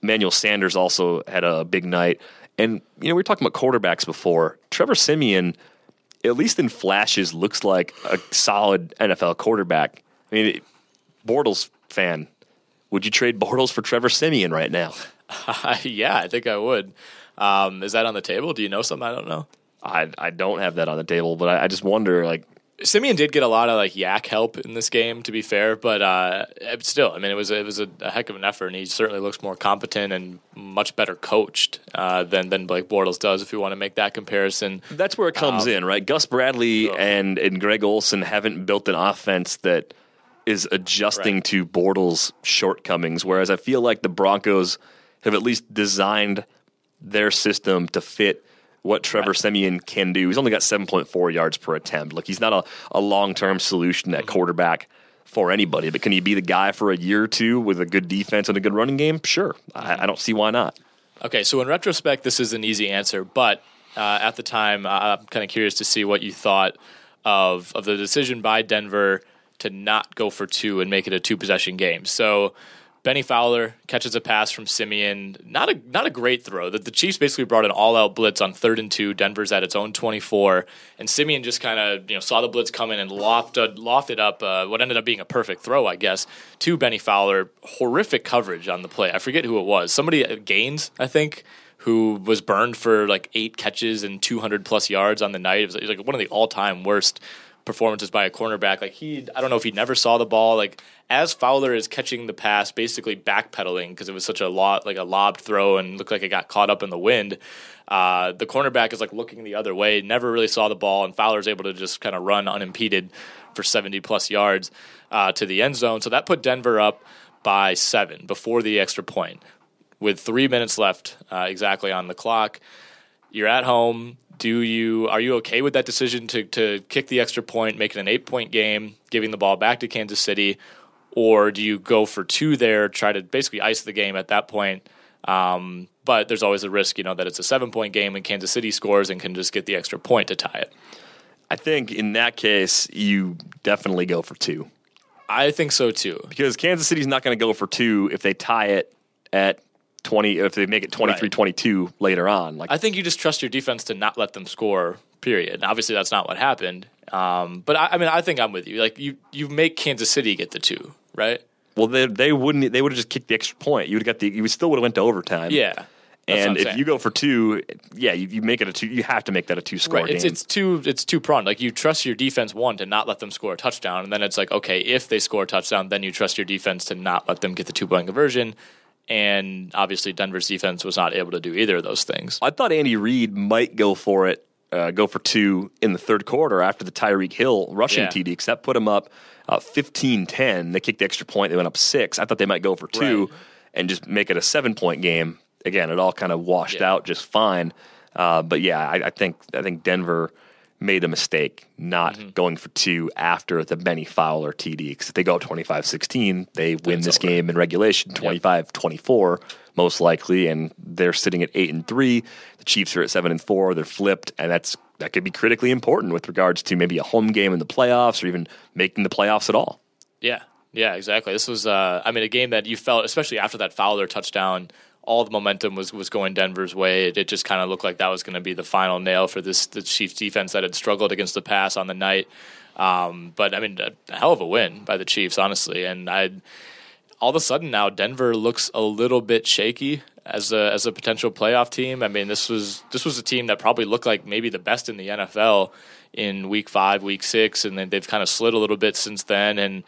Emmanuel Sanders also had a big night. And, you know, we were talking about quarterbacks before. Trevor Siemian, at least in flashes, looks like a solid N F L quarterback. I mean, Bortles fan, would you trade Bortles for Trevor Siemian right now? Uh, yeah, I think I would. Um, is that on the table? Do you know something I don't know? I I don't have that on the table, but I, I just wonder, like... Siemian did get a lot of, like, yak help in this game, to be fair, but uh, still, I mean, it was, it was a, a heck of an effort, and he certainly looks more competent and much better coached uh, than, than Blake Bortles does, if you want to make that comparison. That's where it comes um, in, right? Gus Bradley so. and, and Greg Olsen haven't built an offense that... is adjusting right. to Bortles' shortcomings, whereas I feel like the Broncos have at least designed their system to fit what Trevor right. Siemian can do. He's only got seven point four yards per attempt. Look, he's not a, a long-term solution at quarterback for anybody, but can he be the guy for a year or two with a good defense and a good running game? Sure. I, I don't see why not. Okay, so in retrospect, this is an easy answer, but uh, at the time, uh, I'm kind of curious to see what you thought of of the decision by Denver to not go for two and make it a two-possession game. So Benny Fowler catches a pass from Siemian. Not a not a great throw. The, the Chiefs basically brought an all-out blitz on third and two. Denver's at its own twenty-four. And Siemian just kind of you know saw the blitz come in and lofted, lofted up uh, what ended up being a perfect throw, I guess, to Benny Fowler. Horrific coverage on the play. I forget who it was. Somebody at Gaines, I think, who was burned for like eight catches and two hundred plus yards on the night. It was, it was like one of the all-time worst performances by a cornerback. Like he, I don't know if he never saw the ball. Like as Fowler is catching the pass, basically backpedaling because it was such a lot, like a lobbed throw, and looked like it got caught up in the wind. Uh, the cornerback is like looking the other way, never really saw the ball, and Fowler's able to just kind of run unimpeded for seventy plus yards uh, to the end zone. So that put Denver up by seven before the extra point, with three minutes left uh, exactly on the clock. You're at home. Do you are you okay with that decision to to kick the extra point, make it an eight-point game, giving the ball back to Kansas City, or do you go for two there, try to basically ice the game at that point? Um, but there's always a risk, you know, that it's a seven-point game and Kansas City scores and can just get the extra point to tie it. I think in that case, you definitely go for two. I think so too, because Kansas City's not going to go for two if they tie it at twenty if they make it twenty-three twenty-two right. later on. Like, I think you just trust your defense to not let them score, period. And obviously that's not what happened. Um, but I, I mean I think I'm with you. Like you you make Kansas City get the two, right? Well they they wouldn't they would have just kicked the extra point. You would have got the you still would have went to overtime. Yeah. And if saying. you go for two, yeah, you, you make it a two. You have to make that a two-score right. game. It's, it's two. It's two pronged. Like you trust your defense one to not let them score a touchdown, and then it's like okay, if they score a touchdown, then you trust your defense to not let them get the two-point conversion. And obviously Denver's defense was not able to do either of those things. I thought Andy Reid might go for it, uh, go for two in the third quarter after the Tyreek Hill rushing yeah. T D, because that put him up uh, fifteen ten. They kicked the extra point. They went up six. I thought they might go for two right. and just make it a seven-point game. Again, it all kind of washed yeah. out just fine. Uh, but yeah, I, I think I think Denver made a mistake not mm-hmm. going for two after the Benny Fowler T D, because if they go twenty-five sixteen, they win That's this over. game in regulation, twenty-five twenty-four most likely, and they're sitting at eight and three. The Chiefs are at seven and four. They're flipped, and that's that could be critically important with regards to maybe a home game in the playoffs or even making the playoffs at all. Yeah, yeah, exactly. This was, uh, I mean, a game that you felt, especially after that Fowler touchdown, all the momentum was, was going Denver's way. It, it just kind of looked like that was going to be the final nail for this the Chiefs defense that had struggled against the pass on the night. Um, but I mean, a hell of a win by the Chiefs, honestly. And I, all of a sudden now, Denver looks a little bit shaky as a as a potential playoff team. I mean, this was this was a team that probably looked like maybe the best in the N F L in week five, week six, and then they've kind of slid a little bit since then. And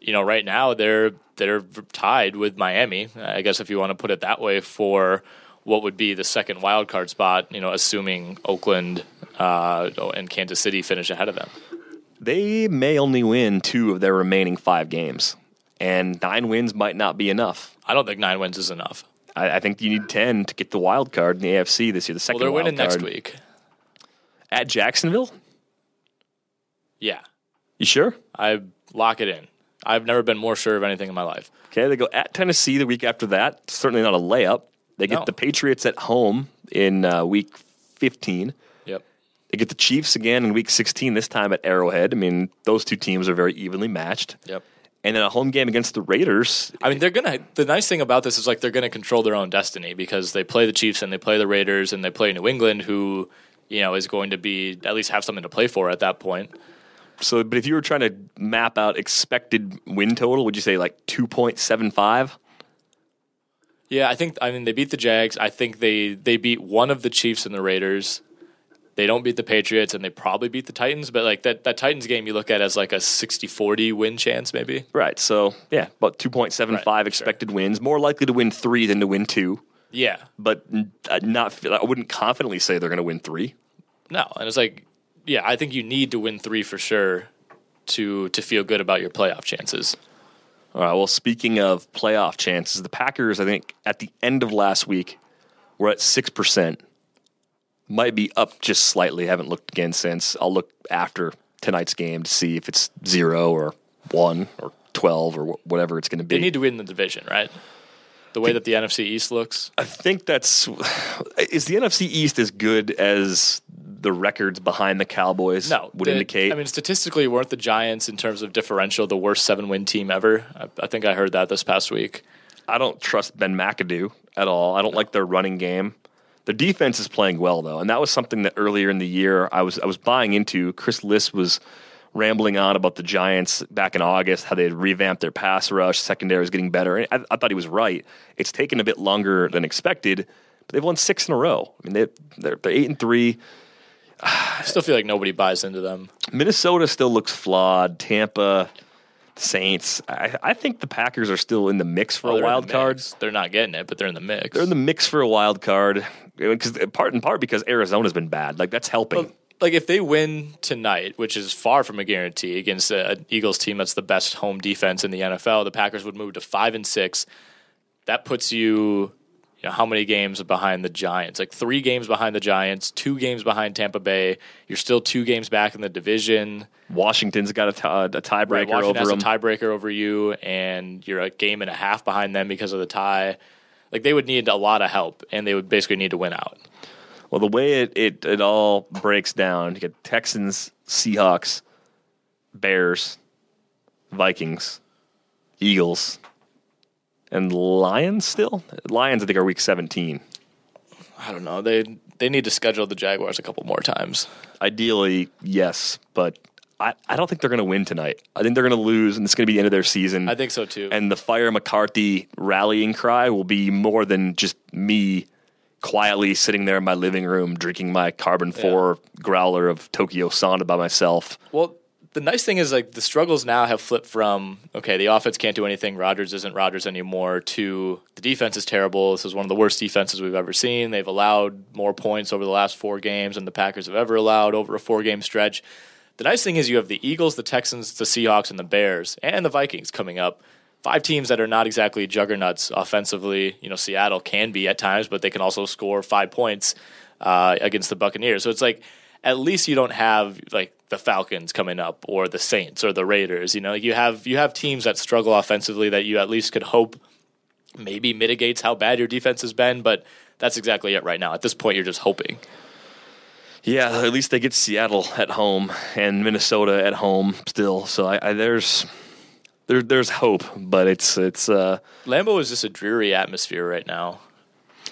you know, right now they're they're tied with Miami, I guess, if you want to put it that way, for what would be the second wild card spot, you know, assuming Oakland uh, and Kansas City finish ahead of them. They may only win two of their remaining five games, and nine wins might not be enough. I don't think nine wins is enough. I, I think you need ten to get the wild card in the A F C this year, the second wild card. Well, they're winning next week. At Jacksonville? Yeah. You sure? I lock it in. I've never been more sure of anything in my life. Okay, they go at Tennessee the week after that. Certainly not a layup. They get no. the Patriots at home in uh, week fifteen. Yep. They get the Chiefs again in week sixteen, this time at Arrowhead. I mean, those two teams are very evenly matched. Yep. And then a home game against the Raiders. I mean, they're gonna. The nice thing about this is like they're gonna control their own destiny, because they play the Chiefs and they play the Raiders and they play New England, who, you know, is going to be at least have something to play for at that point. So, but if you were trying to map out expected win total, would you say like two point seven five? Yeah, I think, I mean, they beat the Jags. I think they, they beat one of the Chiefs and the Raiders. They don't beat the Patriots, and they probably beat the Titans. But like that, that Titans game you look at as like a sixty forty win chance maybe. Right, so yeah, about two point seven five right, expected sure. wins. More likely to win three than to win two. Yeah. But not. I wouldn't confidently say they're going to win three. No, and it's like... Yeah, I think you need to win three for sure to to feel good about your playoff chances. All right, well, speaking of playoff chances, the Packers, I think, at the end of last week were at six percent. Might be up just slightly. Haven't looked again since. I'll look after tonight's game to see if it's zero or one or twelve or whatever it's going to be. They need to win the division, right? The way that the N F C East looks? I think that's... Is the N F C East as good as the records behind the Cowboys no, would the, indicate? I mean, statistically, weren't the Giants, in terms of differential, the worst seven-win team ever? I, I think I heard that this past week. I don't trust Ben McAdoo at all. I don't no. like their running game. Their defense is playing well, though, and that was something that earlier in the year I was I was buying into. Chris Liss was rambling on about the Giants back in August, how they had revamped their pass rush, secondary was getting better. And I, I thought he was right. It's taken a bit longer than expected, but they've won six in a row. I mean, they, they're, they're eight and three. I still feel like nobody buys into them. Minnesota still looks flawed. Tampa, Saints. I, I think the Packers are still in the mix for oh, a wild card. They're not getting it, but they're in the mix. They're in the mix for a wild card, because part in part because Arizona's been bad. Like that's helping. Well, like if they win tonight, which is far from a guarantee, against an Eagles team that's the best home defense in the N F L, the Packers would move to five and six. That puts you. You know, how many games behind the Giants? Like three games behind the Giants, two games behind Tampa Bay. You're still two games back in the division. Washington's got a, t- a tiebreaker right, Washington over them. Washington has a tiebreaker over you, and you're a game and a half behind them because of the tie. Like they would need a lot of help, and they would basically need to win out. Well, the way it it, it all breaks down, you get Texans, Seahawks, Bears, Vikings, Eagles. And Lions still? Lions, I think, are week seventeen. I don't know. They they need to schedule the Jaguars a couple more times. Ideally, yes. But I, I don't think they're going to win tonight. I think they're going to lose, and it's going to be the end of their season. I think so, too. And the Fire McCarthy rallying cry will be more than just me quietly sitting there in my living room drinking my Carbon four yeah. growler of Tokyo Sonda by myself. Well, the nice thing is, like, the struggles now have flipped from, okay, the offense can't do anything, Rodgers isn't Rodgers anymore, to the defense is terrible. This is one of the worst defenses we've ever seen. They've allowed more points over the last four games than the Packers have ever allowed over a four-game stretch. The nice thing is you have the Eagles, the Texans, the Seahawks, and the Bears, and the Vikings coming up. Five teams that are not exactly juggernauts offensively. You know, Seattle can be at times, but they can also score five points. uh, against the Buccaneers. So it's like, at least you don't have like the Falcons coming up or the Saints or the Raiders. You know, you have you have teams that struggle offensively that you at least could hope maybe mitigates how bad your defense has been. But that's exactly it right now. At this point, you're just hoping. Yeah, at least they get Seattle at home and Minnesota at home still. So I, I, there's there, there's hope, but it's it's uh, Lambeau is just a dreary atmosphere right now.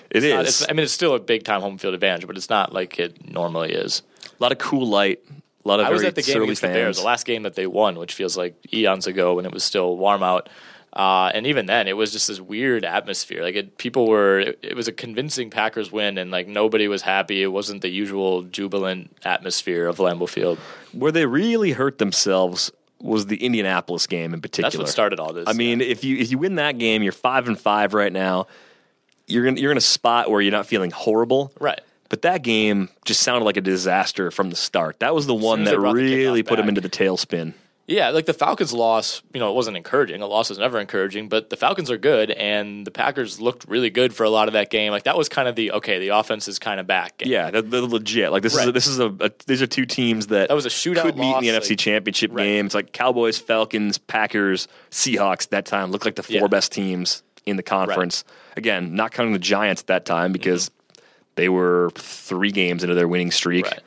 It it's is. Not, it's, I mean, it's still a big time home field advantage, but it's not like it normally is. A lot of cool light. A lot of I was at the game against the Bears, the last game that they won, which feels like eons ago when it was still warm out. Uh, and even then, it was just this weird atmosphere. Like it, people were, it, it was a convincing Packers win, and like nobody was happy. It wasn't the usual jubilant atmosphere of Lambeau Field. Where they really hurt themselves was the Indianapolis game in particular. That's what started all this. I mean, yeah. if you if you win that game, you're five and five right now. You're in, you're in a spot where you're not feeling horrible, right? But that game just sounded like a disaster from the start. That was the one that really put him into the tailspin. Yeah, like the Falcons' loss, you know, it wasn't encouraging. A loss is never encouraging, but the Falcons are good, and the Packers looked really good for a lot of that game. Like that was kind of the okay, the offense is kind of back game. Yeah, they're, they're legit. Like this right. is a, this is a, a these are two teams that that was a shootout could meet loss, in the N F C like, Championship right. game. It's like Cowboys, Falcons, Packers, Seahawks. That time looked like the four yeah. best teams in the conference. Right. Again, not counting the Giants at that time because. Mm-hmm. They were three games into their winning streak, right.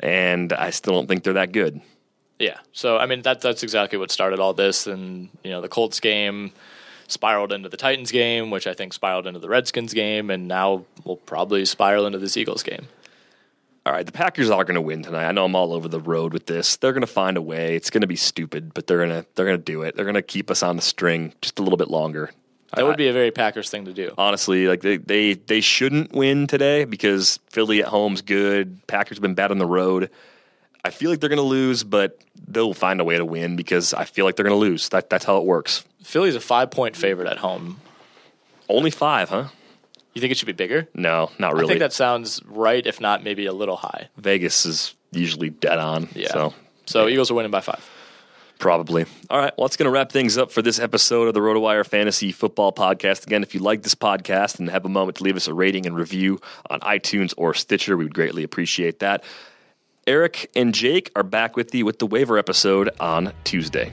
and I still don't think they're that good. Yeah, so I mean that that's exactly what started all this, and you know the Colts game spiraled into the Titans game, which I think spiraled into the Redskins game, and now we'll probably spiral into this Eagles game. All right, the Packers are going to win tonight. I know I'm all over the road with this. They're going to find a way. It's going to be stupid, but they're gonna they're gonna do it. They're going to keep us on the string just a little bit longer. That would be a very Packers thing to do. Honestly, like they, they, they shouldn't win today because Philly at home's good. Packers have been bad on the road. I feel like they're going to lose, but they'll find a way to win because I feel like they're going to lose. That that's how it works. Philly's a five-point favorite at home. Only five, huh? You think it should be bigger? No, not really. I think that sounds right, if not maybe a little high. Vegas is usually dead on. Yeah. So, so yeah. Eagles are winning by five. Probably. All right, well, that's going to wrap things up for this episode of the RotoWire Fantasy Football Podcast. Again, if you like this podcast and have a moment to leave us a rating and review on iTunes or Stitcher, we would greatly appreciate that. Eric and Jake are back with you with the waiver episode on Tuesday.